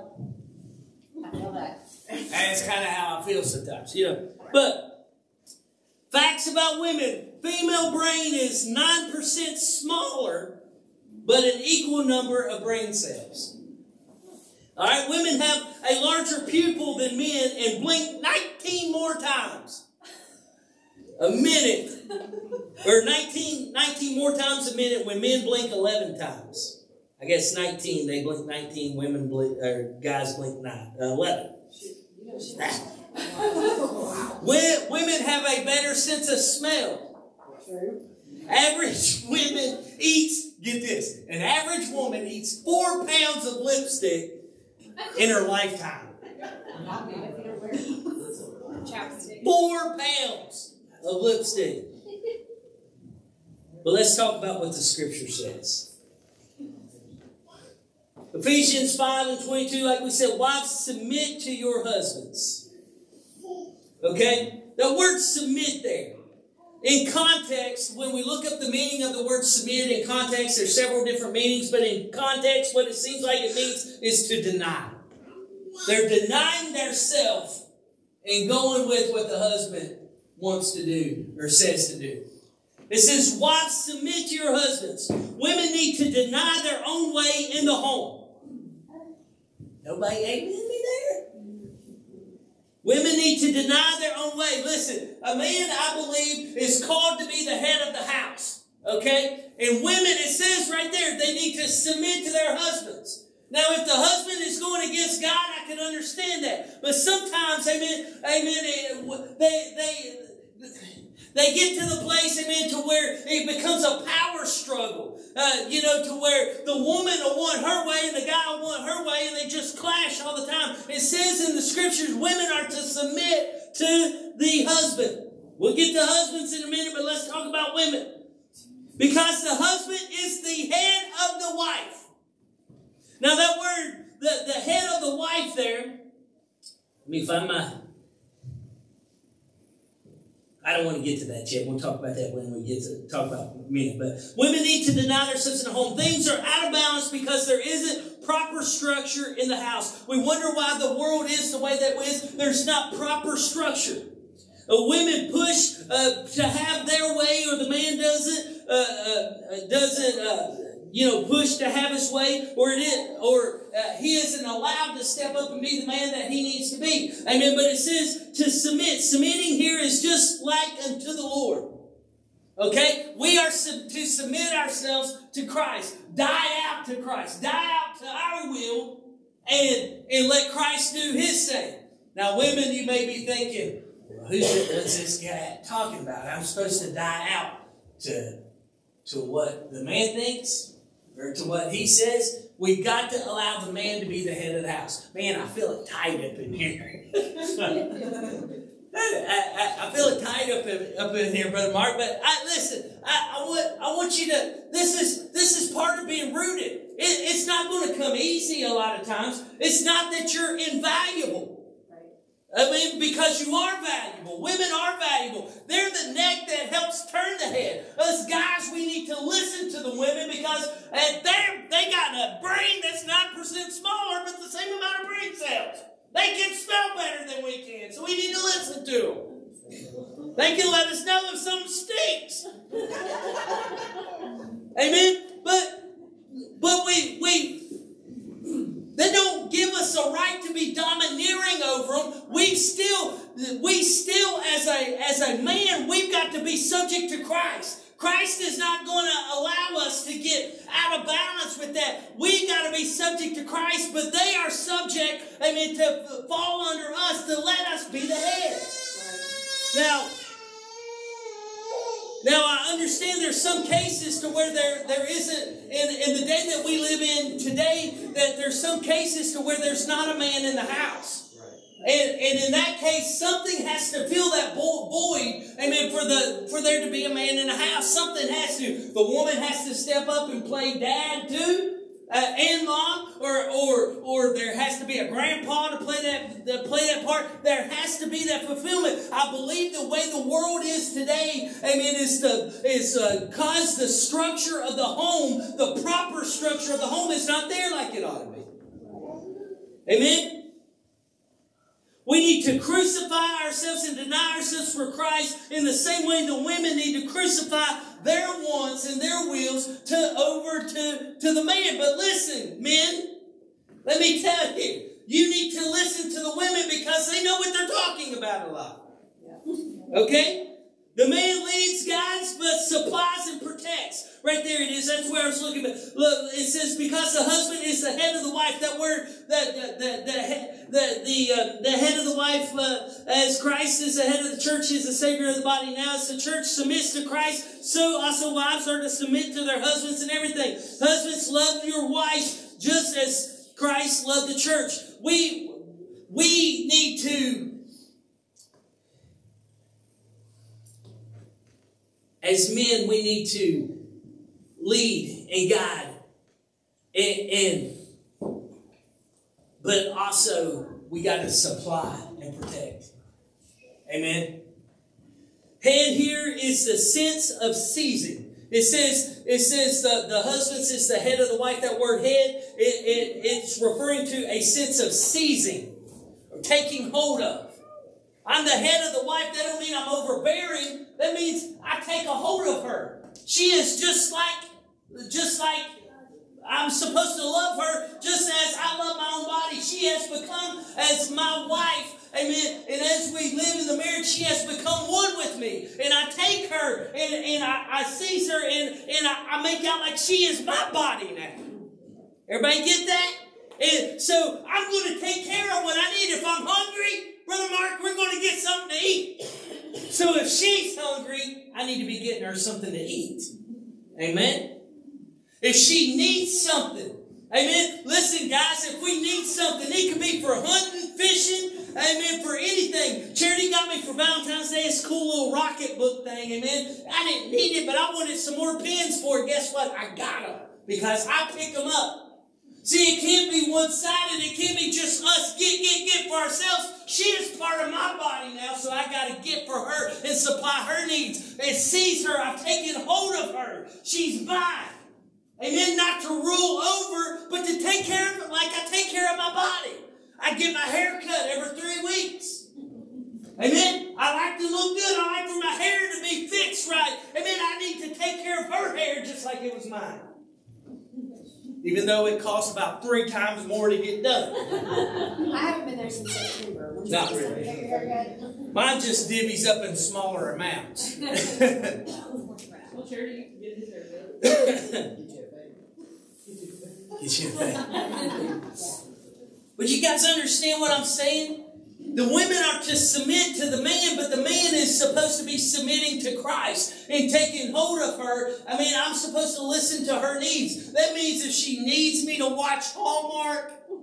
I feel that. That's kind of how I feel sometimes. You know? But facts about women. Female brain is 9% smaller, but an equal number of brain cells. All right, women have a larger pupil than men and blink 19 more times a minute, or 19 more times a minute when men blink 11 times. I guess 19, they blink 19, women blink, or guys blink 11. Women have a better sense of smell. Average women eats, get this, an average woman eats 4 pounds of lipstick in her lifetime. 4 pounds of lipstick. But let's talk about what the scripture says. Ephesians 5:22, like we said, wives, submit to your husbands. Okay? The word submit there. In context, when we look up the meaning of the word submit in context, there's several different meanings, but in context, what it seems like it means is to deny. They're denying their self and going with what the husband wants to do or says to do. It says, wives, submit to your husbands. Women need to deny their own way in the home. Nobody amen me there? Women need to deny their own way. Listen, a man, I believe, is called to be the head of the house. Okay? And women, it says right there, they need to submit to their husbands. Now, if the husband is going against God, I can understand that. But sometimes, they get to the place, amen, to where it becomes a power struggle. To where the woman will want her way and the guy will want her way, and they just clash all the time. It says in the scriptures, women are to submit to the husband. We'll get to husbands in a minute, but let's talk about women. Because the husband is the head of the wife. Now that word, the head of the wife there, let me find my... I don't want to get to that yet. We'll talk about that when we get to talk about men. But women need to deny themselves in the home. Things are out of balance because there isn't proper structure in the house. We wonder why the world is the way that it is. There's not proper structure. Women push to have their way, or the man doesn't push to have his way, or he isn't allowed to step up and be the man that he needs to be. Amen. But it says to submit. Submitting here is just like unto the Lord. Okay? We are to submit ourselves to Christ. Die out to Christ. Die out to our will and let Christ do his thing. Now, women, you may be thinking, well, what's this guy talking about? I'm supposed to die out to what the man thinks? Or to what he says. We've got to allow the man to be the head of the house. Man, I feel it tied up in here. I feel it tied up in here, Brother Mark. But I want you to. This is part of being rooted. It's not going to come easy a lot of times. It's not that you're invaluable. I mean, because you are valuable. Women are valuable. They're the neck that helps turn the head. Us guys, we need to listen to the women because they got a brain that's 9% smaller, but the same amount of brain cells. They can smell better than we can, so we need to listen to them. They can let us know if something stinks. Amen? But they don't give us a right to be domineering over them. We still, as a man, we've got to be subject to Christ. Christ is not going to allow us to get out of balance with that. We've got to be subject to Christ, but they are subject, amen, to fall under us, to let us be the head. Now, I understand there's some cases to where there isn't, in the day that we live in today, that there's some cases to where there's not a man in the house. Right. And in that case, something has to fill that void, amen, for there to be a man in the house. Something has to. The woman has to step up and play dad too, and mom, or there has to be a grandpa to play that part. There has to be that fulfillment. I believe the way the world is today, amen, is cause the structure of the home, the proper structure of the home is not there like it ought to be. Amen. We need to crucify ourselves and deny ourselves for Christ in the same way the women need to crucify their wants and their wills to the man. But listen, men, Let me tell you, you need to listen to the women because they know what they're talking about a lot. Yeah. Okay? The man leads, guides, but supplies and protects. Right there it is. That's where I was looking at. Look, it says, because the husband is the head of the wife. That word, the head of the wife, as Christ is the head of the church, is the Savior of the body. Now, as the church submits to Christ, so also wives are to submit to their husbands and everything. Husbands, love your wives just as Christ loved the church. We need to, as men, we need to lead and guide, but also we got to supply and protect. Amen. Head here is the sense of season. It says the husband is the head of the wife. That word head, it's referring to a sense of seizing or taking hold of. I'm the head of the wife. That don't mean I'm overbearing. That means I take a hold of her. She is just like I'm supposed to love her, just as I love my own body. She has become as my wife. Amen. And as we live in the marriage, she has become one with me. And I take her and I seize her and I make out like she is my body now. Everybody get that? And so I'm going to take care of what I need. If I'm hungry, Brother Mark, we're going to get something to eat. So if she's hungry, I need to be getting her something to eat. Amen? If she needs something. Amen? Listen, guys, if we need something, it could be for hunting, fishing. Amen, for anything. Charity got me for Valentine's Day this cool little rocket book thing. Amen? I didn't need it, but I wanted some more pens for it. Guess what? I got them because I pick them up. See, it can't be one-sided. It can't be just us get for ourselves. She is part of my body now, so I got to get for her and supply her needs and seize her. I've taken hold of her. She's mine. Amen. Not to rule over, but to take care of it like I take care of my body. I get my hair cut every 3 weeks. Amen. I like to look good. I like for my hair to be fixed right. Amen. I need to take care of her hair just like it was mine. Even though it costs about 3 times more to get done. I haven't been there since September. Not really. Mine just divvies up in smaller amounts. Well, Charity, you can get his hair done. Get you a thing. But you guys understand what I'm saying? The women are to submit to the man, but the man is supposed to be submitting to Christ and taking hold of her. I mean, I'm supposed to listen to her needs. That means if she needs me to watch Hallmark. You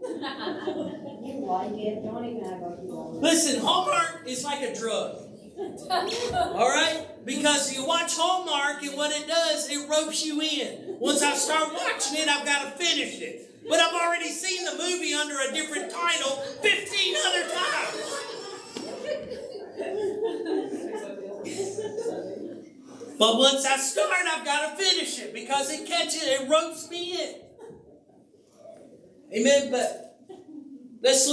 like it. Don't even have a Hallmark. Listen, Hallmark is like a drug. All right? Because you watch Hallmark, and what it does, it ropes you in. Once I start watching it, I've got to finish it. But I've already seen the movie under a different title 15 other times. But once I start, I've got to finish it because it catches, it ropes me in. Amen. But let's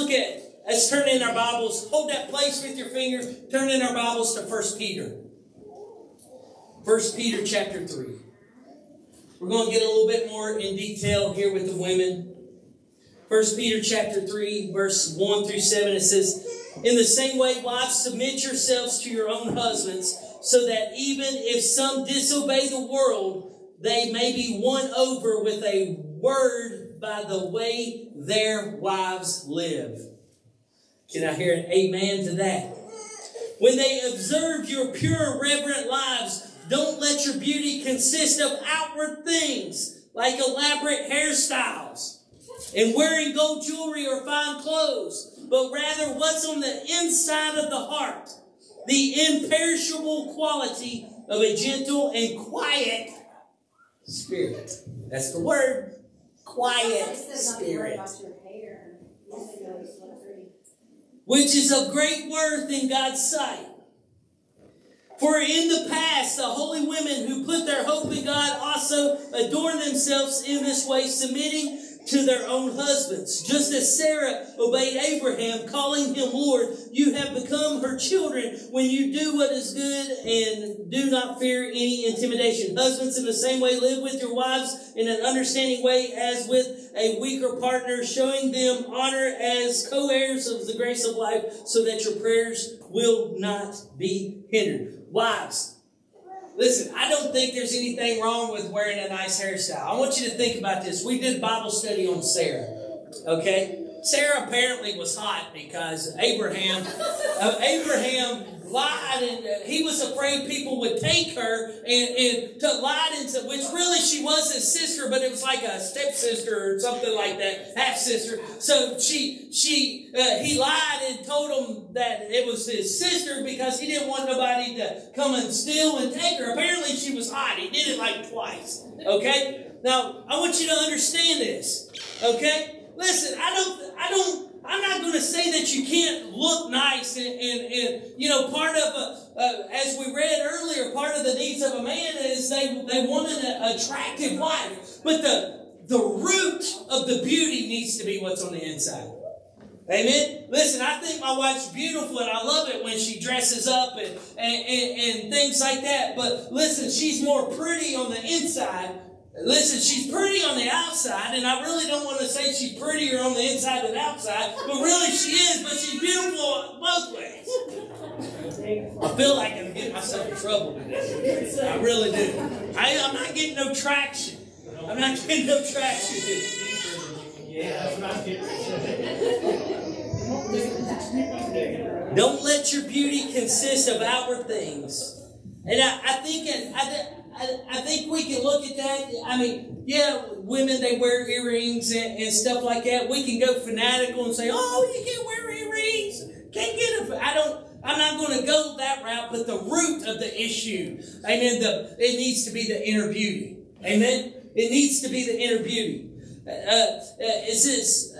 turn in our Bibles. Hold that place with your finger. Turn in our Bibles to 1 Peter. 1 Peter chapter 3. We're going to get a little bit more in detail here with the women. 1 Peter chapter 3, verse 1 through 7, it says, "In the same way, wives, submit yourselves to your own husbands, so that even if some disobey the world, they may be won over with a word by the way their wives live." Can I hear an amen to that? "When they observe your pure, reverent lives, don't let your beauty consist of outward things like elaborate hairstyles and wearing gold jewelry or fine clothes, but rather what's on the inside of the heart, the imperishable quality of a gentle and quiet spirit." That's the word, quiet spirit. "Which is of great worth in God's sight. For in the past, the holy women who put their hope in God also adorned themselves in this way, submitting to their own husbands. Just as Sarah obeyed Abraham, calling him Lord, you have become her children when you do what is good and do not fear any intimidation. Husbands, in the same way, live with your wives in an understanding way as with a weaker partner, showing them honor as co-heirs of the grace of life, so that your prayers will not be hindered. Wives, listen, I don't think there's anything wrong with wearing a nice hairstyle. I want you to think about this. We did Bible study on Sarah, okay? Sarah apparently was hot because Abraham lied, and he was afraid people would take her and lied, which really she was his sister, but it was like a stepsister or something like that, half-sister. So he lied and told him that it was his sister because he didn't want nobody to come and steal and take her. Apparently she was hot. He did it like twice, okay? Now, I want you to understand this, okay? Listen, I'm not going to say that you can't look nice and part of as we read earlier, part of the needs of a man is they want an attractive wife. But the root of the beauty needs to be what's on the inside. Amen? Listen, I think my wife's beautiful and I love it when she dresses up and things like that. But listen, she's more pretty on the inside. Listen, she's pretty on the outside, and I really don't want to say she's prettier on the inside than outside, but really she is, but she's beautiful both ways. I feel like I'm getting myself in trouble today. I really do. I'm not getting no traction. I'm not getting no traction today. Don't let your beauty consist of outward things. And I think we can look at that. I mean, yeah, women, they wear earrings and stuff like that. We can go fanatical and say, oh, you can't wear earrings. Can't get them. I'm not going to go that route, but the root of the issue, amen, it needs to be the inner beauty. Amen? It needs to be the inner beauty. It says,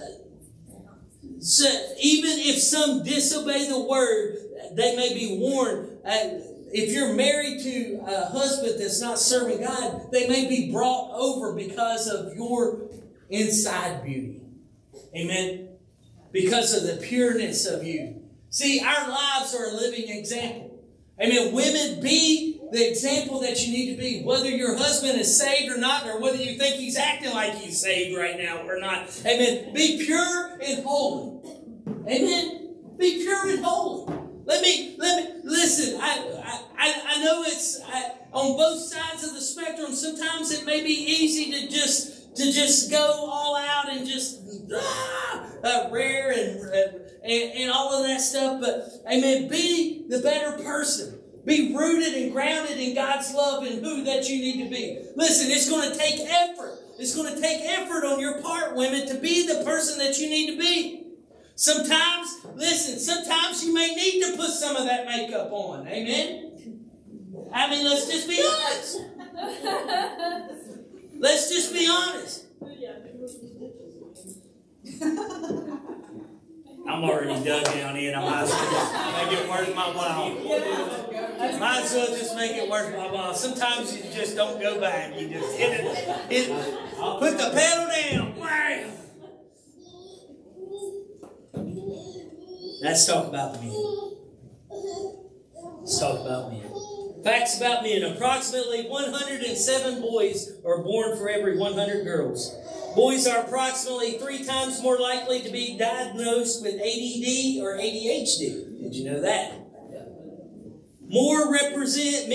so even if some disobey the word, they may be warned. If you're married to a husband that's not serving God, they may be brought over because of your inside beauty. Amen? Because of the pureness of you. See, our lives are a living example. Amen? Women, be the example that you need to be. Whether your husband is saved or not, or whether you think he's acting like he's saved right now or not. Amen? Be pure and holy. Amen? Be pure and holy. Let me listen. I know it's on both sides of the spectrum. Sometimes it may be easy to just go all out and just rare and all of that stuff. But amen, be the better person. Be rooted and grounded in God's love and who that you need to be. Listen, it's going to take effort. It's going to take effort on your part, women, to be the person that you need to be. Sometimes, listen, sometimes you may need to put some of that makeup on. Amen? I mean, let's just be honest. Let's just be honest. I'm already dug down in. I might as well make it worth my while. Might as well just make it worth my while. Sometimes you just don't go back. You just hit it. Put the pedal down. Wow. Let's talk about men. Let's talk about men. Facts about men. Approximately 107 boys are born for every 100 girls. Boys are approximately 3 times more likely to be diagnosed with ADD or ADHD. Did you know that? Men represent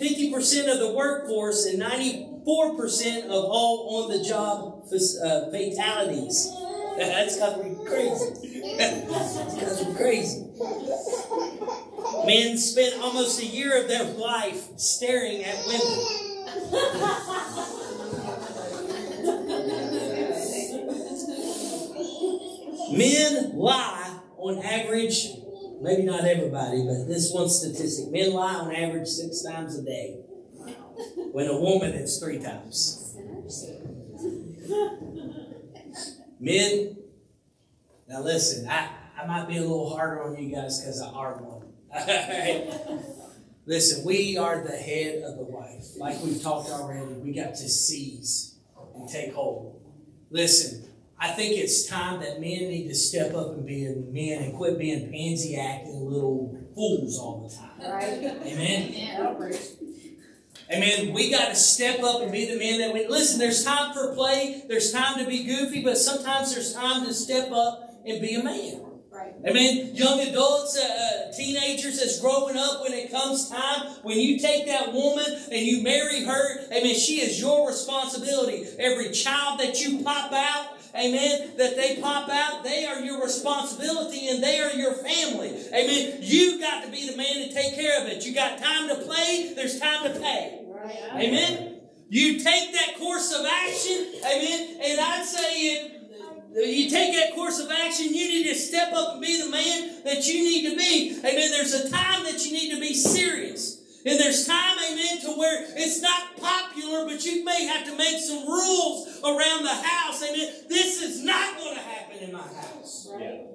50% of the workforce and 94% of all on-the-job fatalities. That's got to be crazy. That's got to be crazy. Men spend almost a year of their life staring at women. Men lie on average, maybe not everybody, but this one statistic. Men lie on average 6 times a day. When a woman, it's 3 times. Men, now listen, I might be a little harder on you guys because I are one. Right? Listen, we are the head of the wife. Like we've talked already, we got to seize and take hold. Listen, I think it's time that men need to step up and be men and quit being pansy-acting little fools all the time. Right. Amen? Amen. Amen. We got to step up and be the men that we... Listen, there's time for play. There's time to be goofy, but sometimes there's time to step up and be a man. Right. Amen. Young adults, teenagers that's growing up, when it comes time, when you take that woman and you marry her, amen, she is your responsibility. Every child that you pop out, amen, that they pop out, they are your responsibility and they are your family. Amen. You got to be the man to take care of it. You got time to play, there's time to pay. Right. Amen. You take that course of action, amen, and I'd say you take that course of action, you need to step up and be the man that you need to be. Amen. There's a time that you need to be serious. And there's time, amen, to where it's not popular, but you may have to make some rules around the house. Amen. This is not going to happen in my house. Right.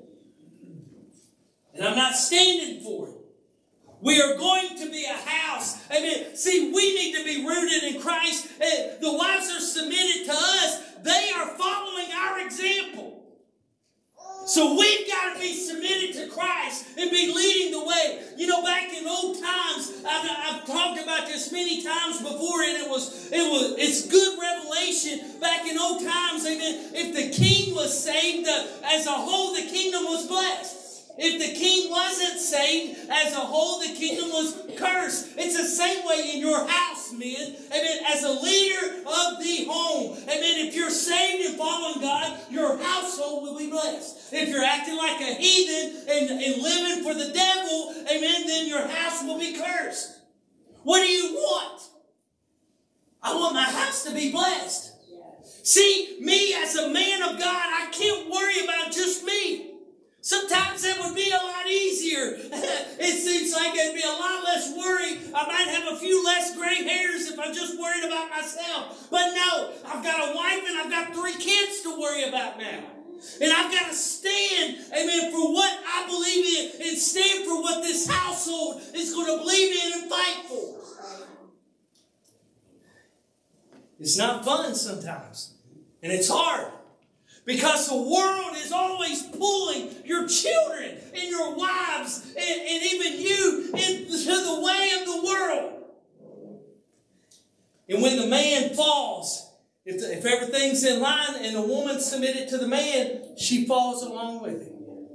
And I'm not standing for it. We are going to be a house. Amen. See, we need to be rooted in Christ. The wives are submitted to us. They are following our example. So we've got to be submitted to Christ and be leading the way. You know, back in old times, I've talked about this many times before, and it's good revelation. Back in old times, amen, if the king was saved, as a whole, the kingdom was blessed. If the king wasn't saved, as a whole, the kingdom was cursed. It's the same way in your house, men. Amen. As a leader of the home. Amen. If you're saved and following God, your household will be blessed. If you're acting like a heathen and living for the devil, amen, then your house will be cursed. What do you want? I want my house to be blessed. See, me as a man of God, I can't worry about just me. Sometimes it would be a lot easier. It seems like it'd be a lot less worry. I might have a few less gray hairs if I'm just worried about myself. But no, I've got a wife and I've got 3 kids to worry about now. And I've got to stand, amen, for what I believe in and stand for what this household is going to believe in and fight for. It's not fun sometimes. And it's hard. Because the world is always pulling your children and your wives and even you into the way of the world. And when the man falls, if everything's in line and the woman submitted to the man, she falls along with him.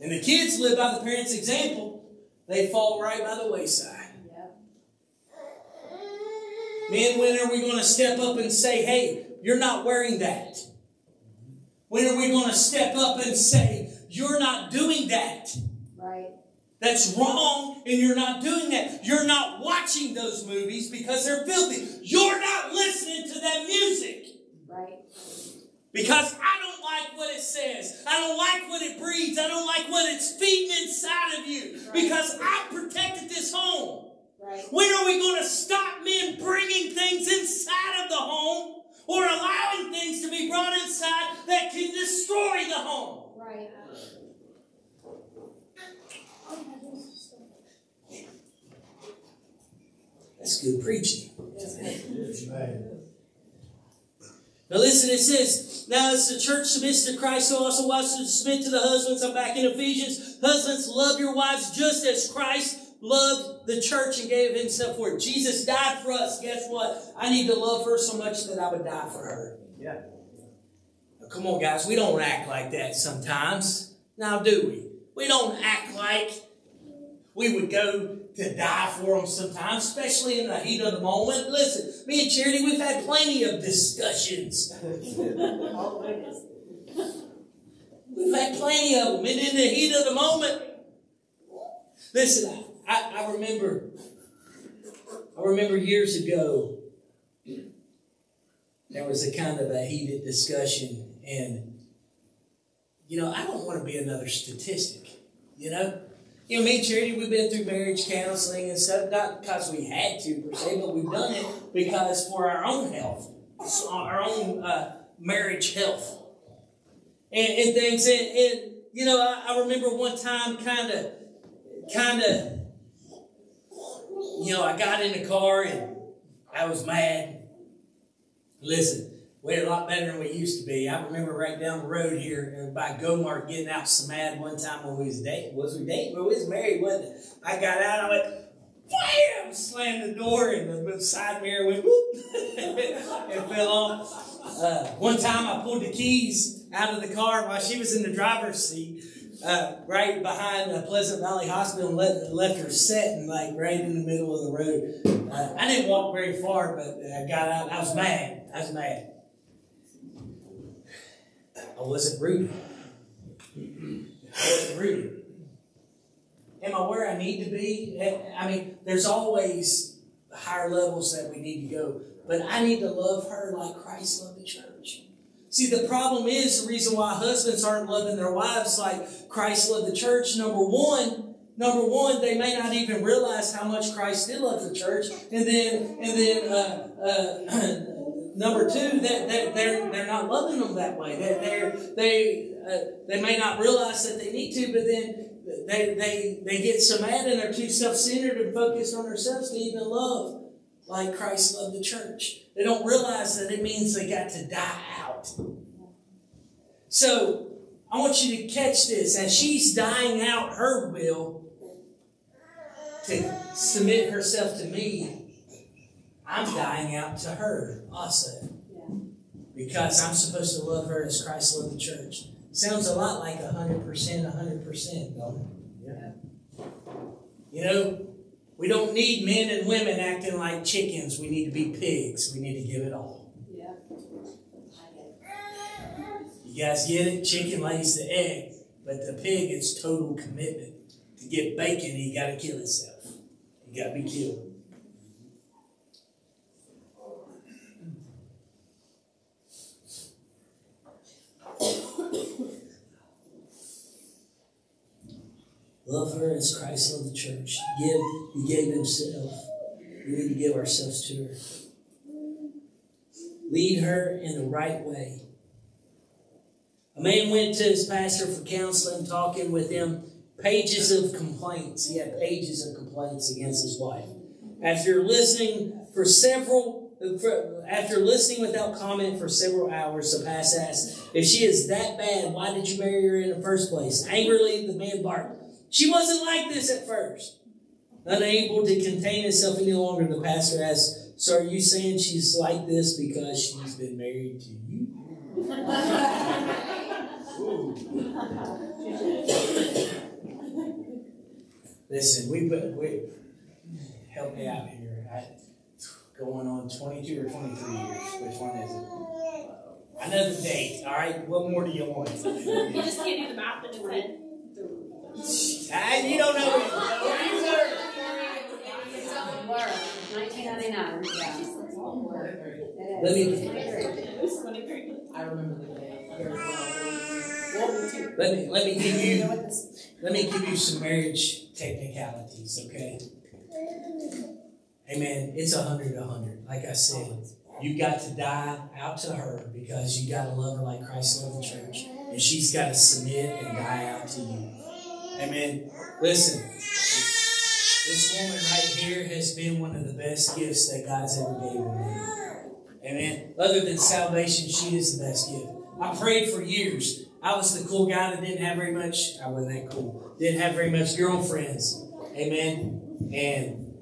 And the kids live by the parents' example. They fall right by the wayside. Men, when are we going to step up and say, hey, you're not wearing that? When are we going to step up and say, you're not doing that? Right. That's wrong, and you're not doing that. You're not watching those movies because they're filthy. You're not listening to that music. Right. Because I don't like what it says. I don't like what it breathes. I don't like what it's feeding inside of you. Right. Because I protected this home. Right. When are we going to stop men bringing things inside of the home? Or allowing things to be brought inside that can destroy the home. Right. That's good preaching. Now listen, it says, now as the church submits to Christ, so also wives should submit to the husbands. I'm back in Ephesians. Husbands, love your wives just as Christ loved the church and gave himself for it. Jesus died for us. Guess what? I need to love her so much that I would die for her. Yeah. Now, come on, guys. We don't act like that sometimes. Now, do we? We don't act like we would go to die for them sometimes, especially in the heat of the moment. Listen, me and Charity, we've had plenty of discussions. We've had plenty of them. And in the heat of the moment, listen, I remember years ago, there was a kind of a heated discussion, and, you know, I don't want to be another statistic, you know? You know, me and Charity, we've been through marriage counseling and stuff, not because we had to, per se, but we've done it because for our own health, our own marriage health and things. And you know, I remember one time kind of, you know, I got in the car and I was mad. Listen, We're a lot better than we used to be. I remember right down the road here by Go-Mart getting out some ad one time when we was dating. Was we dating? Well, we was married, wasn't it? I got out, I went, wham! Slammed the door and the side mirror went whoop and fell off. One time I pulled the keys out of the car while she was in the driver's seat right behind Pleasant Valley Hospital and left her sitting like right in the middle of the road. I didn't walk very far, but I got out and I was mad. I was mad. I wasn't rooted. I wasn't rooted. Am I where I need to be? I mean, there's always higher levels that we need to go. But I need to love her like Christ loved the church. See, the problem is the reason why husbands aren't loving their wives like Christ loved the church. Number one, they may not even realize how much Christ did love the church. And then number two, that they're not loving them that way. They may not realize that they need to, but then they get so mad and they're too self-centered and focused on themselves to even love like Christ loved the church. They don't realize that it means they got to die out. So I want you to catch this. As she's dying out her will to submit herself to me, I'm dying out to her also. Because I'm supposed to love her as Christ loved the church. Sounds a lot like 100%, 100%, don't it? Yeah. You know, we don't need men and women acting like chickens. We need to be pigs. We need to give it all. Yeah. You guys get it? Chicken lays the egg, but the pig is total commitment. To get bacon, he got to kill himself. He got to be killed. Love her as Christ loved the church. He gave himself. We need to give ourselves to her. Lead her in the right way. A man went to his pastor for counseling, talking with him. Pages of complaints. He had pages of complaints against his wife. After listening without comment for several hours, the pastor asked, "If she is that bad, why did you marry her in the first place?" Angrily, the man barked, "She wasn't like this at first." Unable to contain himself any longer, the pastor asked, "So are you saying she's like this because she's been married to you?" Listen, we help me out here. Going on 22 or 23 years. Which one is it? Another date. All right. What more do you want? You just can't do the math in your head. You don't know it. I remember the day. Let me give you some marriage technicalities, okay? Hey man, it's 100-100. Like I said, you got to die out to her because you got to love her like Christ loved the church. And she's got to submit and die out to you. Amen. Listen, this woman right here has been one of the best gifts that God's ever gave me. Amen. Other than salvation, she is the best gift. I prayed for years. I was the cool guy that didn't have very much. I wasn't that cool. Didn't have very much girlfriends. Amen. And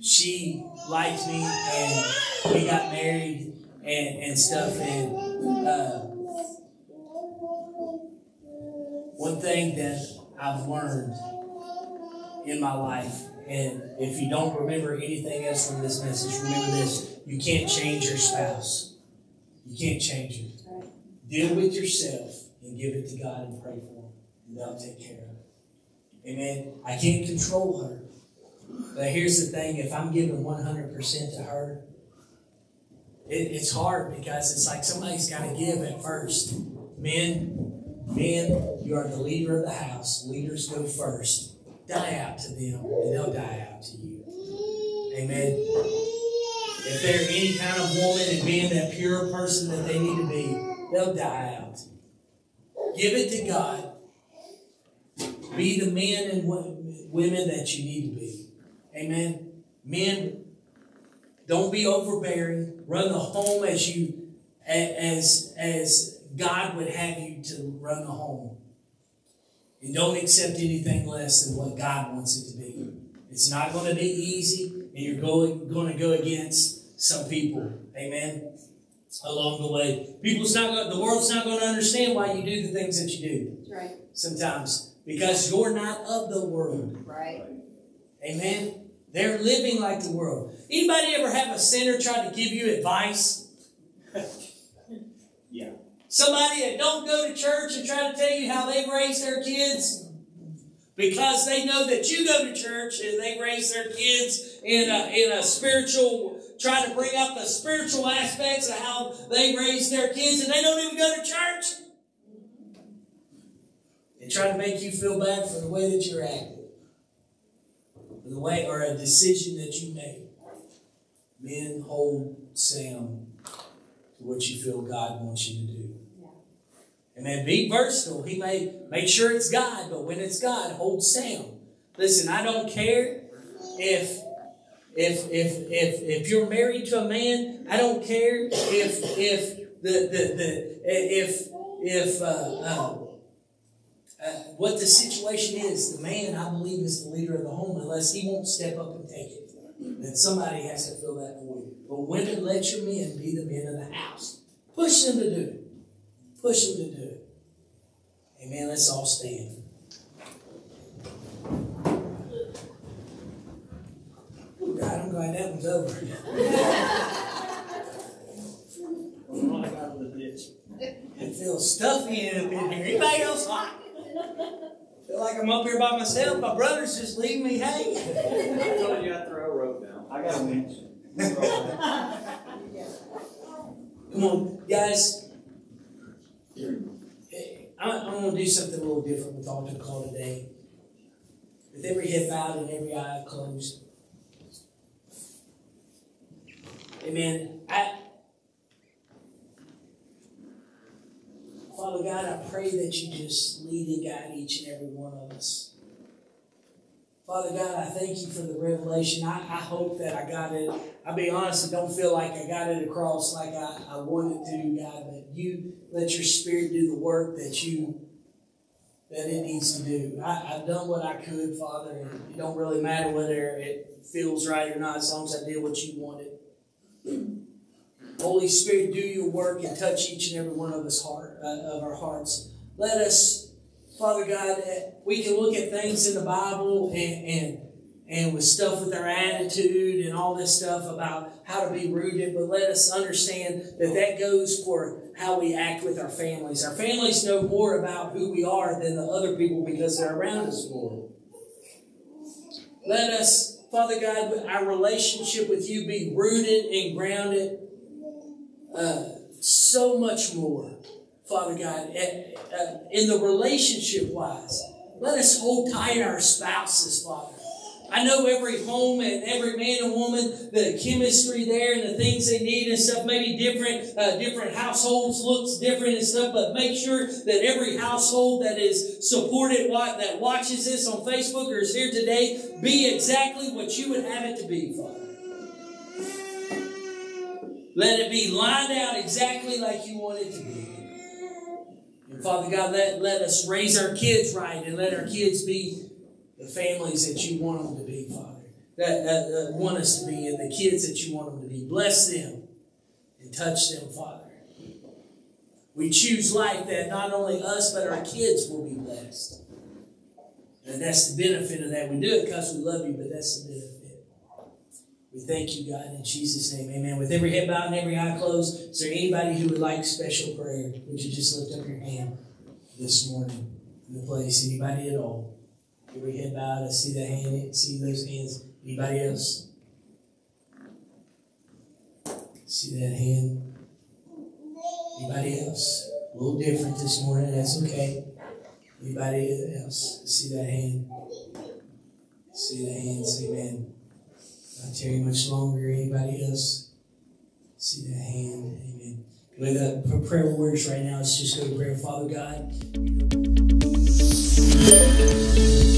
she liked me, and we got married and stuff. And one thing that I've learned in my life, and if you don't remember anything else from this message, remember this: you can't change your spouse. You can't change it. Deal with yourself and give it to God and pray for him, and they'll take care of it. Amen. I can't control her. But here's the thing, if I'm giving 100% to her, it's hard because it's like somebody's got to give at first. Men, you are the leader of the house. Leaders go first. Die out to them, and they'll die out to you. Amen. If they're any kind of woman and being that pure person that they need to be, they'll die out. Give it to God. Be the men and women that you need to be. Amen. Men, don't be overbearing. Run the home as you as God would have you to run a home. And don't accept anything less than what God wants it to be. It's not going to be easy, and you're going to go against some people. Amen? Along the way. The world's not going to understand why you do the things that you do. Right. Sometimes. Because you're not of the world. Right. Amen? They're living like the world. Anybody ever have a sinner try to give you advice? Yeah. Somebody that don't go to church and try to tell you how they've raised their kids? Because they know that you go to church and they raise their kids in a spiritual, try to bring up the spiritual aspects of how they raise their kids, and they don't even go to church. And try to make you feel bad for the way that you're acting. For the way or a decision that you made. Men hold Sam to what you feel God wants you to do. And then be versatile. He may make sure it's God, but when it's God, hold Sam. Listen, I don't care if you're married to a man. I don't care what the situation is. The man, I believe, is the leader of the home, unless he won't step up and take it. Then somebody has to fill that void. But women, let your men be the men of the house. Push them to do it. Push them to do it. Amen. Let's all stand. Oh God, I'm glad that one's over. Right out of the ditch. It feels stuffy up in here. Anybody else hot? I feel like I'm up here by myself. My brother's just leaving me hanging. I told you I'd throw a rope down. I got a winch. Come on, guys. I'm going to do something a little different with altar call today. With every head bowed and every eye closed. Amen. Father God, I pray that you just lead and guide each and every one of us. Father God, I thank you for the revelation. I hope that I got it. I'll be honest, I don't feel like I got it across like I wanted to, God, but you let your spirit do the work that it needs to do. I've done what I could, Father, and it don't really matter whether it feels right or not, as long as I did what you wanted. Holy Spirit, do your work and touch each and every one of us of our hearts. Let us, Father God, we can look at things in the Bible and with stuff with our attitude and all this stuff about how to be rooted, but let us understand that goes for how we act with our families. Our families know more about who we are than the other people because they're around us more. Let us, Father God, with our relationship with you be rooted and grounded so much more. Father God, in the relationship-wise, let us hold tight our spouses, Father. I know every home and every man and woman, the chemistry there and the things they need and stuff may be different. Different households looks different and stuff, but make sure that every household that is supported, that watches this on Facebook or is here today, be exactly what you would have it to be, Father. Let it be lined out exactly like you want it to be. Father God, let us raise our kids right and let our kids be the families that you want them to be, Father. That want us to be and the kids that you want them to be. Bless them and touch them, Father. We choose life that not only us but our kids will be blessed. And that's the benefit of that. We do it because we love you, but that's the benefit. We thank you, God, in Jesus' name. Amen. With every head bowed and every eye closed, is there anybody who would like special prayer? Would you just lift up your hand this morning in the place? Anybody at all? Every head bowed, I see that hand, see those hands. Anybody else? See that hand? Anybody else? A little different this morning, that's okay. Anybody else? See that hand? See that hand, amen. Not Terry much longer. Anybody else? See that hand? Amen. With the prayer words right now, let's just go to prayer. Father God.